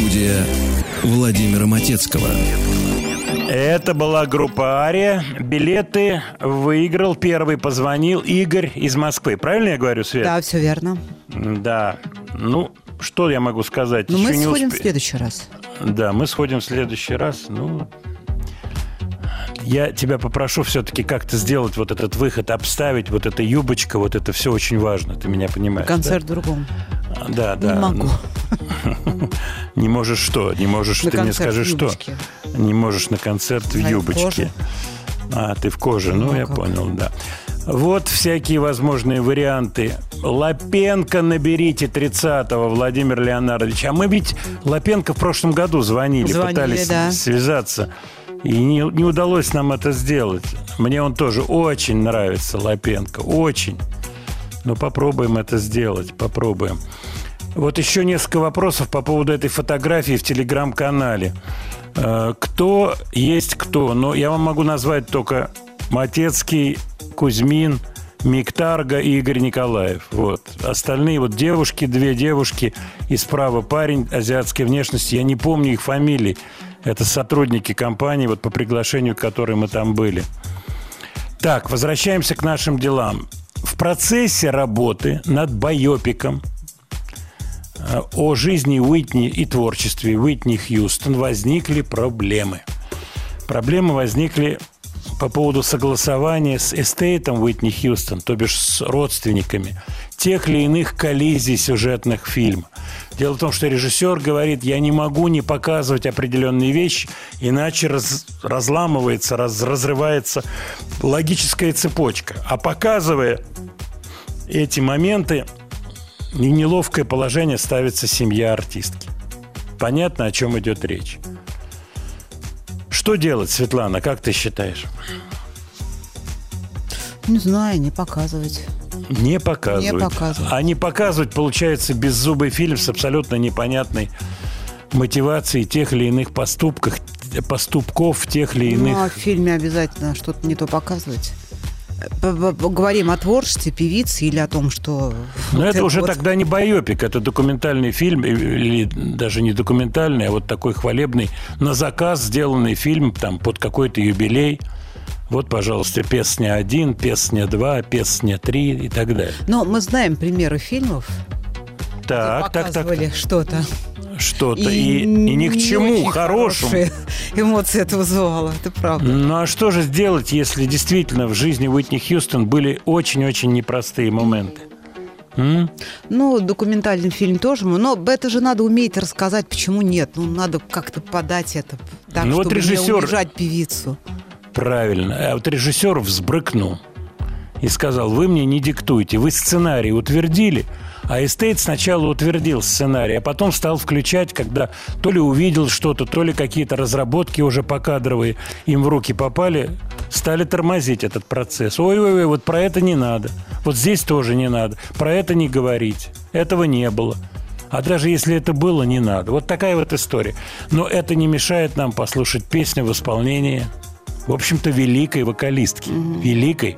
Студия Владимира Матецкого. Это была группа «Ария». Билеты выиграл, первый позвонил Игорь из Москвы. Правильно я говорю, Свет? Да, все верно. Да. Ну, что я могу сказать? Ну, мы сходим усп... в следующий раз. Да, мы сходим в следующий раз. Ну, я тебя попрошу все-таки как-то сделать вот этот выход, обставить вот эта юбочка, вот это все очень важно, ты меня понимаешь. Концерт, да? Другому. Да, да. Не могу. Не можешь что? Не можешь, ты мне скажи, что? Не можешь на концерт в юбочке. А, ты в коже, ну я понял, да. Вот всякие возможные варианты. Лапенко наберите тридцатого, Владимир Леонардович. А мы ведь Лапенко в прошлом году звонили, пытались связаться. И не, не удалось нам это сделать. Мне он тоже очень нравится, Лапенко, очень. Но попробуем это сделать, попробуем. Вот еще несколько вопросов по поводу этой фотографии в телеграм-канале. Кто есть кто? Но я вам могу назвать только Матецкий, Кузьмин, Миктарга и Игорь Николаев. Вот. Остальные вот девушки, две девушки, и справа парень азиатской внешности. Я не помню их фамилий. Это сотрудники компании, вот по приглашению, которой мы там были. Так, возвращаемся к нашим делам. В процессе работы над байопиком о жизни Уитни и творчестве Уитни Хьюстон возникли проблемы. Проблемы возникли по поводу согласования с эстейтом Уитни Хьюстон, то бишь с родственниками, тех или иных коллизий сюжетных фильма. Дело в том, что режиссер говорит, я не могу не показывать определенные вещи, иначе раз, разламывается, раз, разрывается логическая цепочка. А показывая эти моменты, в неловкое положение ставится семья артистки. Понятно, о чем идет речь. Что делать, Светлана, как ты считаешь? Не знаю, не показывать. Не показывать. Не показывать. А не показывать, получается, беззубый фильм с абсолютно непонятной мотивацией тех или иных поступков, поступков тех или иных... Ну, а в фильме обязательно что-то не то показывать. Говорим о творчестве певицы или о том, что... Ну, это уже тогда не байопик, это документальный фильм, или даже не документальный, а вот такой хвалебный, на заказ сделанный фильм там под какой-то юбилей. Вот, пожалуйста, песня один, песня два, песня три и так далее. Но мы знаем примеры фильмов, так, где показывали так, так, что-то. Что-то и, и, и ни к чему хорошему. Эмоции это вызывало, это правда. Ну а что же сделать, если действительно в жизни Уитни Хьюстон были очень-очень непростые моменты? М? Ну, документальный фильм тоже. Но это же надо уметь рассказать, почему нет. Ну, надо как-то подать это так, ну, чтобы вот режиссер... не унижать певицу. Правильно. А вот режиссер взбрыкнул и сказал, вы мне не диктуйте, вы сценарий утвердили, а эстейт сначала утвердил сценарий, а потом стал включать, когда то ли увидел что-то, то ли какие-то разработки уже покадровые им в руки попали, стали тормозить этот процесс. Ой-ой-ой, вот про это не надо, вот здесь тоже не надо, про это не говорить, этого не было. А даже если это было, не надо. Вот такая вот история. Но это не мешает нам послушать песню в исполнении, в общем-то, великой вокалистки, mm-hmm. великой.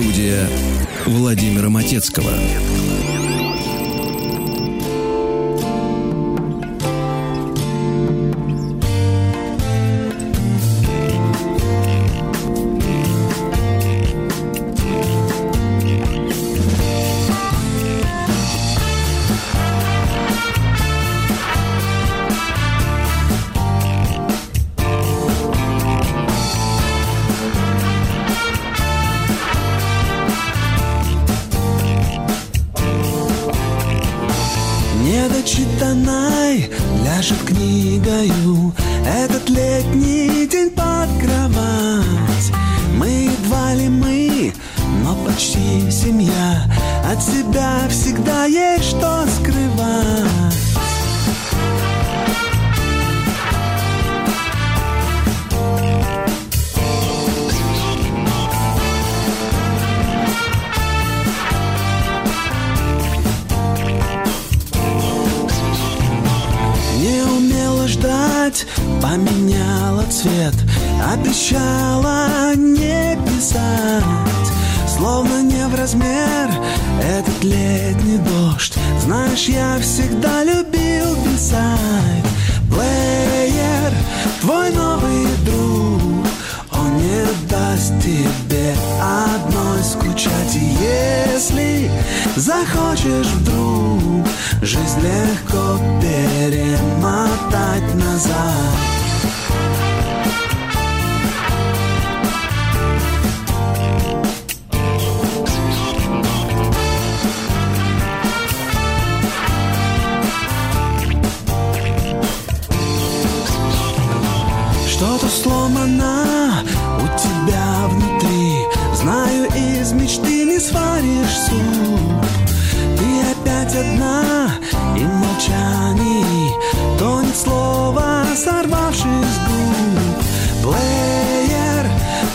Студия Владимира Матецкого. Недочитанной ляжет книгою этот летний день под кровать. Мы едва ли мы, но почти семья. От себя всегда есть что скрывать. Поменяла цвет, обещала не писать. Словно не в размер этот летний дождь. Знаешь, я всегда любил писать. Плеер, твой новый друг, он не даст тебе одной скучать. И если захочешь вдруг жизнь легко перемотать назад. Что-то сломано у тебя внутри. Знаю, из мечты не сваришь суп. Ты опять одна и в молчании тонет слово, сорвавшись с губ. Плеер,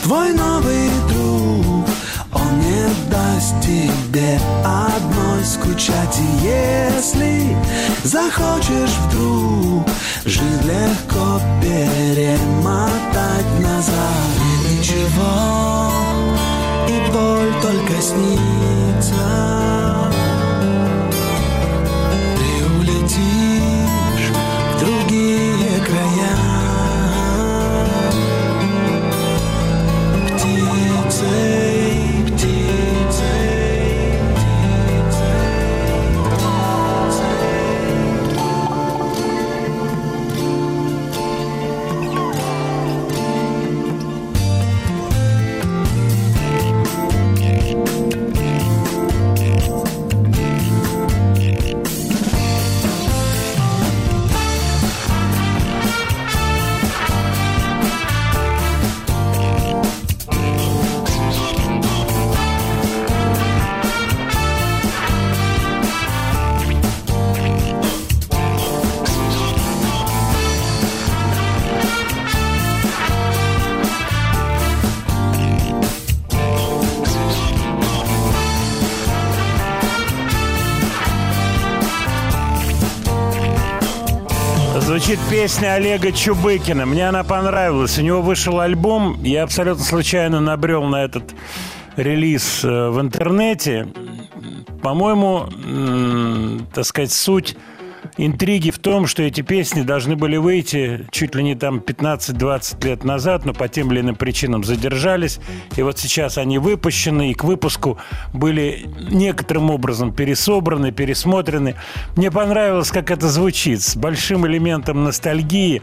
твой новый друг, он не даст тебе одной скучать. И если захочешь вдруг жизнь легко перемотать назад. И ничего, и боль только снится. Ты улетишь в другие края. Птицей, птицей. Звучит песня Олега Чубыкина. Мне она понравилась. У него вышел альбом. Я абсолютно случайно набрел на этот релиз в интернете. По-моему, так сказать, суть интриги в том, что эти песни должны были выйти чуть ли не там пятнадцать-двадцать лет назад, но по тем или иным причинам задержались. И вот сейчас они выпущены, и к выпуску были некоторым образом пересобраны, пересмотрены. Мне понравилось, как это звучит, с большим элементом ностальгии,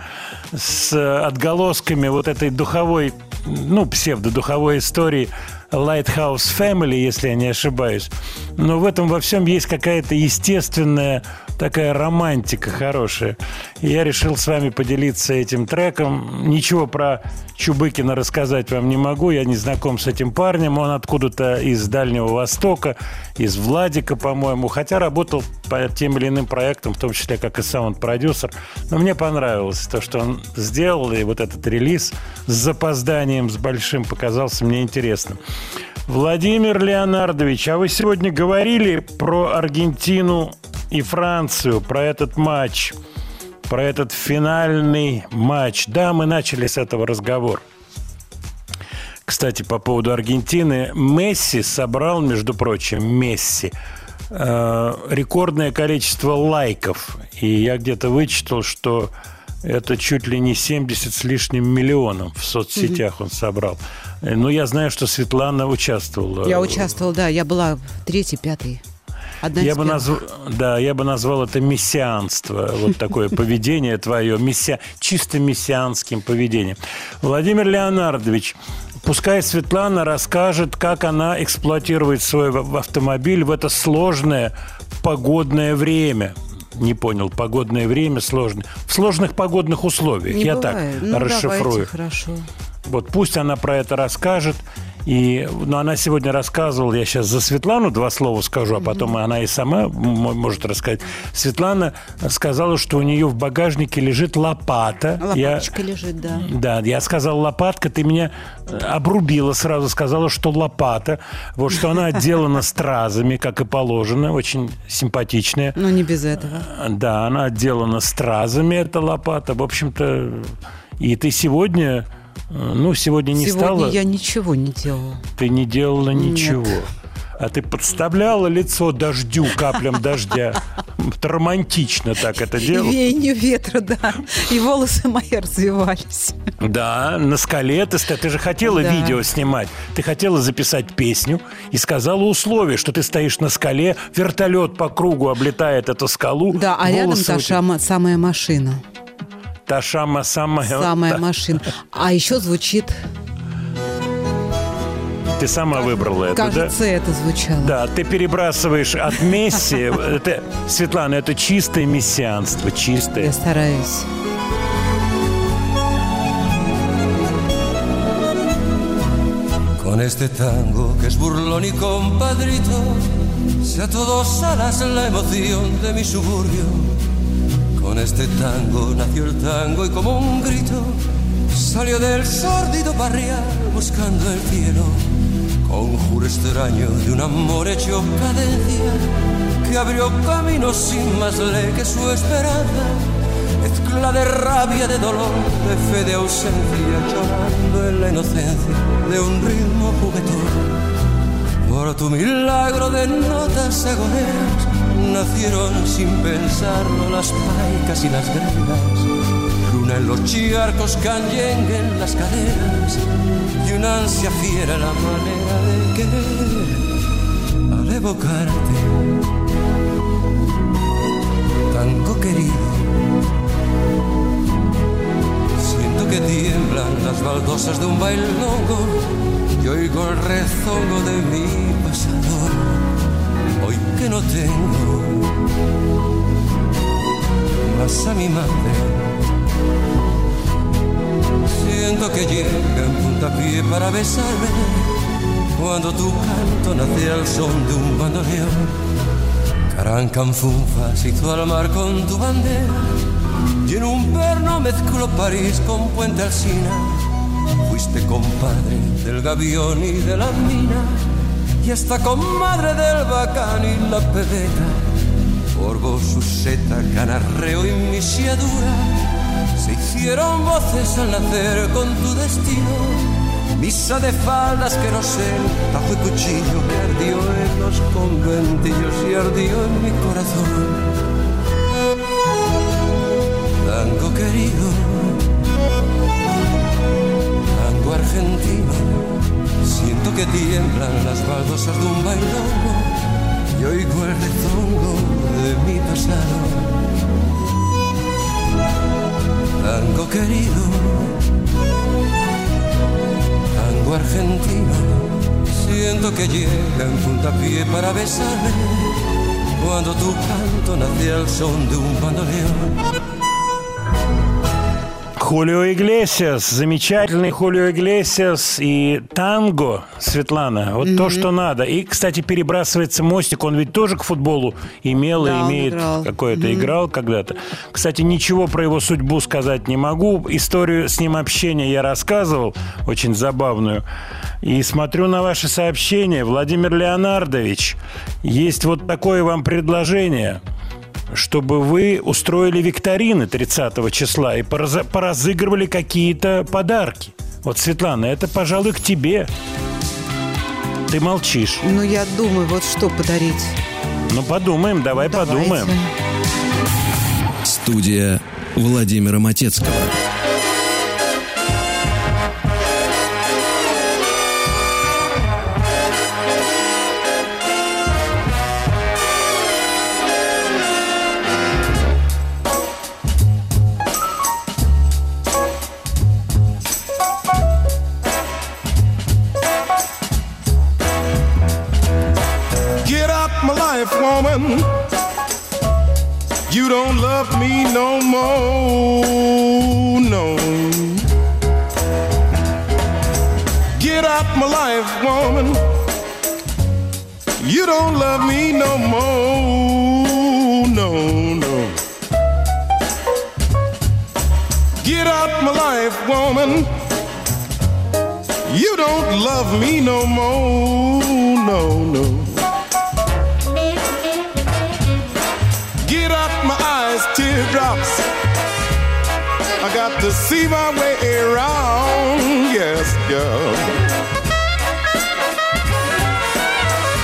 с отголосками вот этой духовой, ну, псевдодуховой истории Lighthouse Family, если я не ошибаюсь. Но в этом во всем есть какая-то естественная такая романтика хорошая. И я решил с вами поделиться этим треком. Ничего про Чубыкина рассказать вам не могу. Я не знаком с этим парнем. Он откуда-то из Дальнего Востока, из Владика, по-моему. Хотя работал по тем или иным проектам, в том числе как и саунд-продюсер. Но мне понравилось то, что он сделал. И вот этот релиз с запозданием, с большим, показался мне интересным. Владимир Леонардович, а вы сегодня говорили про Аргентину и Францию, про этот матч, про этот финальный матч. Да, мы начали с этого разговор. Кстати, по поводу Аргентины. Месси собрал, между прочим, Месси, э, рекордное количество лайков. И я где-то вычитал, что это чуть ли не семьдесят с лишним миллионов в соцсетях mm-hmm. он собрал. Но я знаю, что Светлана участвовала. Я участвовала, да. Я была третий, пятый. Одна я бы назв... Да, я бы назвал это мессианство. Вот такое поведение твое. Чисто мессианским поведением. Владимир Леонардович, пускай Светлана расскажет, как она эксплуатирует свой автомобиль в это сложное погодное время. Не понял, погодное время сложное. В сложных погодных условиях. Не я бывает. так ну, расшифрую. Давайте, хорошо. Вот пусть она про это расскажет. И, ну, она сегодня рассказывала, я сейчас за Светлану два слова скажу, а потом mm-hmm. она и сама может рассказать. Светлана сказала, что у нее в багажнике лежит лопата. Лопаточка я, лежит, да. Да, я сказал лопатка, ты меня обрубила сразу, сказала, что лопата. Вот что она отделана стразами, как и положено, очень симпатичная. Но не без этого. Да, она отделана стразами, эта лопата. В общем-то, и ты сегодня... Ну, сегодня не сегодня стало... Сегодня я ничего не делала. Ты не делала ничего. Нет. А ты подставляла лицо дождю, каплям дождя. Романтично так это делала. Веянию ветра, да. И волосы мои развивались. Да, на скале ты, ты же хотела да. видео снимать. Ты хотела записать песню и сказала условие, что ты стоишь на скале, вертолет по кругу облетает эту скалу. Да, а рядом та шама, самая машина. Та шама самая... Самая вот машина. А еще звучит... Ты сама как, выбрала это, кажется, да? Кажется, это звучало. Да, ты перебрасываешь от Месси... это, Светлана, это чистое мессианство, чистое. Я стараюсь. Con este tango que es burlón y compadrito se atodosalas la emoción de mi suburbio. Con este tango nació el tango y como un grito salió del sórdido barrial buscando el cielo. Conjuro extraño de un amor hecho cadencia que abrió caminos sin más ley que su esperanza. Mezcla de rabia, de dolor, de fe, de ausencia, llorando en la inocencia de un ritmo juguetón. Por tu milagro de notas agoneras nacieron sin pensarlo las paicas y las gregas, luna en los charcos, canyengue en las caderas y una ansia fiera la manera de querer al evocarte, tango querido. Siento que tiemblan las baldosas de un bailongo y oigo el rezongo de mi pasador. Hoy que no tengo más a mi madre, siento que llega en puntapié para besarme cuando tu canto nace al son de un bandoneón. Carancanfunfas hizo al mar con tu bandera y en un perno mezcló París con Puente Alsina. Fuiste compadre del gavión y de la mina y hasta comadre del bacán y la pebeta. Por vos su seta, canarreo y misiadura se hicieron voces al nacer con tu destino. Misa de faldas, querosén, tajo y cuchillo que ardió en los conventillos y ardió en mi corazón. Tango querido, tango argentino. Siento que tiemblan las baldosas de un bailongo y oigo el rezongo de mi pasado. Tango querido, tango argentino. Siento que llega en puntapié para besarme cuando tu canto nace al son de un bandoneón. Хулио Иглесиас, замечательный Хулио Иглесиас и танго, Светлана, вот mm-hmm. то, что надо. И, кстати, перебрасывается мостик, он ведь тоже к футболу имел да, и имеет играл. какое-то, mm-hmm. играл когда-то. Кстати, ничего про его судьбу сказать не могу, историю с ним общения я рассказывал, очень забавную. И смотрю на ваши сообщения, Владимир Леонардович, есть вот такое вам предложение, чтобы вы устроили викторины тридцатого числа и пораз... поразыгрывали какие-то подарки. Вот, Светлана, это, пожалуй, к тебе. Ты молчишь. Ну, я думаю, вот что подарить. Ну, подумаем, давай ну, подумаем. Студия Владимира Матецкого. You don't love me no more, no. Get out my life, woman. You don't love me no more, no, no. Get out my life, woman. You don't love me no more, no, no. Teardrops, I got to see my way around, yes, girl.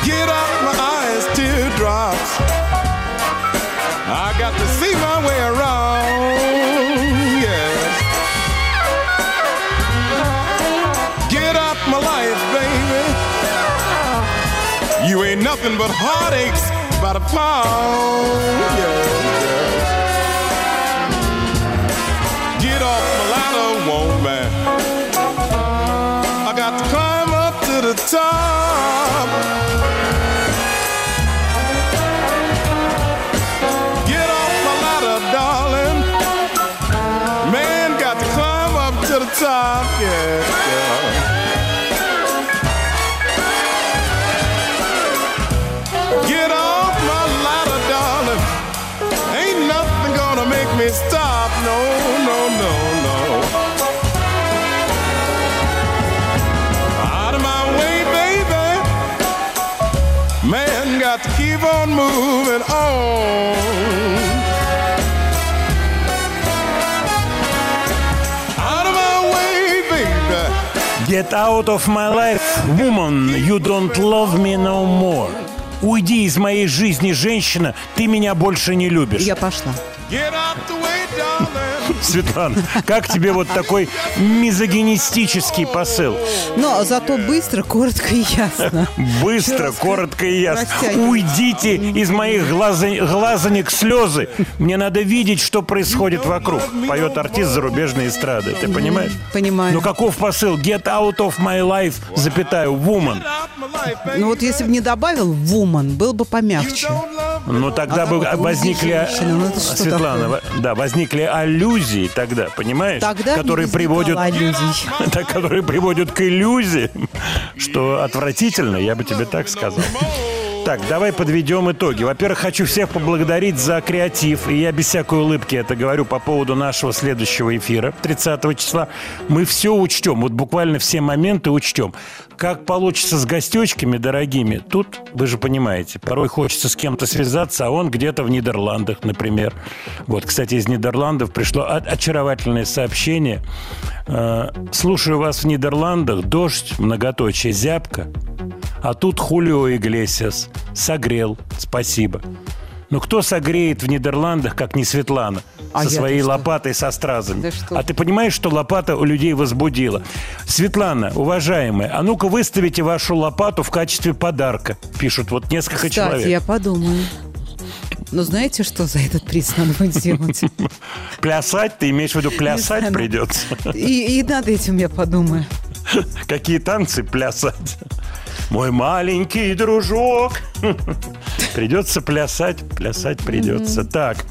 Get out my eyes, teardrops, I got to see my way around, yes. Get out my life, baby, you ain't nothing but heartaches by the pound, yes. I got to climb up to the top. Get off my ladder, darling. Man, got to climb up to the top, yeah, yeah. Get off my ladder, darling. Ain't nothing gonna make me stop, no, no, no, no. Man got to keep on moving on. Out of my way, baby. Get out of my life, woman. You don't love me no more. Уйди из моей жизни, женщина. Ты меня больше не любишь. Я пошла. Get out the way, darling. Светлана, как тебе вот такой мизогинистический посыл? Но зато быстро, коротко и ясно. Быстро, коротко и ясно. Уйдите из моих глазанек слезы. Мне надо видеть, что происходит вокруг. Поет артист зарубежной эстрады. Ты понимаешь? Понимаю. Но каков посыл? Get out of my life, запятая, woman. Ну вот если бы не добавил woman, был бы помягче. Ну тогда бы возникли... Светлана, да, возникли аллюзии тогда, понимаешь? Тогда которые приводят, которые приводят к иллюзии, что отвратительно, я бы тебе так сказал. Так, давай подведем итоги. Во-первых, хочу всех поблагодарить за креатив. И я без всякой улыбки это говорю по поводу нашего следующего эфира тридцатого числа. Мы все учтем, вот буквально все моменты учтем. Как получится с гостечками дорогими, тут, вы же понимаете, порой хочется с кем-то связаться, а он где-то в Нидерландах, например. Вот, кстати, из Нидерландов пришло очаровательное сообщение. Слушаю вас в Нидерландах, дождь, многоточие, зябко. А тут Хулио Иглесиас. Согрел. Спасибо. Ну, кто согреет в Нидерландах, как не Светлана? А со своей лопатой, со стразами. А ты понимаешь, что лопата у людей возбудила? Светлана, уважаемая, а ну-ка выставите вашу лопату в качестве подарка. Пишут вот несколько Кстати, человек. Кстати, я подумаю. Но знаете, что за этот приз надо будет сделать? Плясать? Ты имеешь в виду, плясать придется? И над этим я подумаю. Какие танцы плясать? Мой маленький дружок. Придется плясать, плясать придется. Так.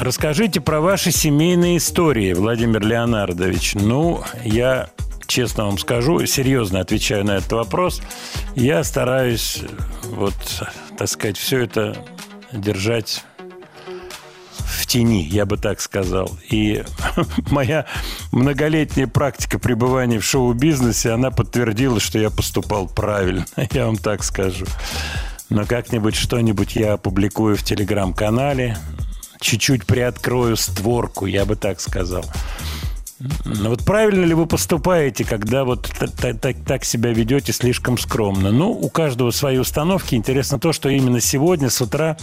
Расскажите про ваши семейные истории, Владимир Леонардович. Ну, я, честно вам скажу, серьезно отвечаю на этот вопрос. Я стараюсь, вот, так сказать, все это держать в тени, я бы так сказал. И моя многолетняя практика пребывания в шоу-бизнесе, она подтвердила, что я поступал правильно, я вам так скажу. Но как-нибудь что-нибудь я опубликую в телеграм-канале. чуть-чуть приоткрою створку, я бы так сказал. Но вот правильно ли вы поступаете, когда вот так себя ведете слишком скромно? Ну, у каждого свои установки. Интересно то, что именно сегодня с утра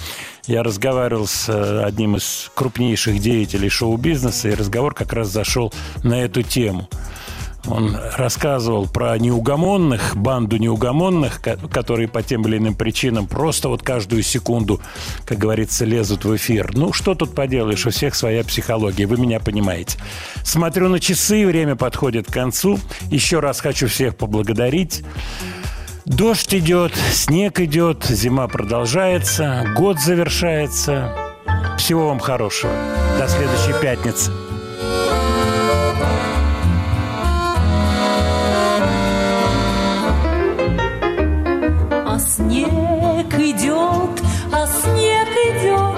я разговаривал с одним из крупнейших деятелей шоу-бизнеса, и разговор как раз зашел на эту тему. Он рассказывал про неугомонных, банду неугомонных, которые по тем или иным причинам просто вот каждую секунду, как говорится, лезут в эфир. Ну, что тут поделаешь, у всех своя психология, вы меня понимаете. Смотрю на часы, время подходит к концу. Еще раз хочу всех поблагодарить. Дождь идет, снег идет, зима продолжается, год завершается. Всего вам хорошего. До следующей пятницы. Снег идет, а снег идет,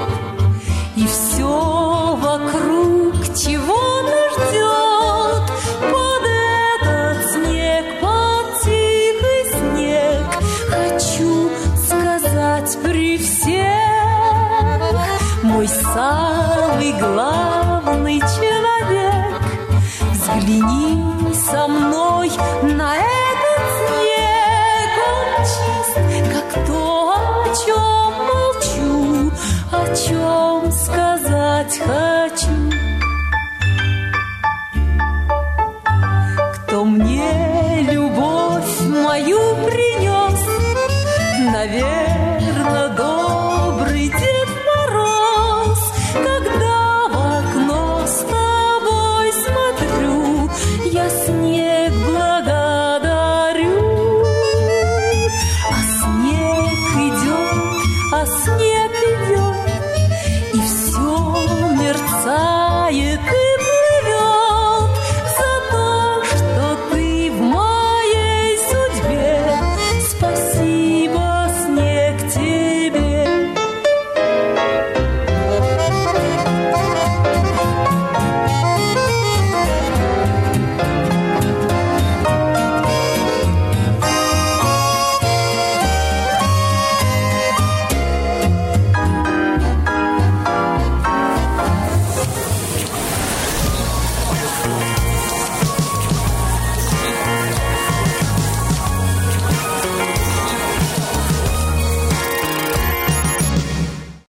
и все вокруг чего нас ждет. Под этот снег, под тихий снег, хочу сказать при всех, мой самый главный человек, взгляни со мной на это.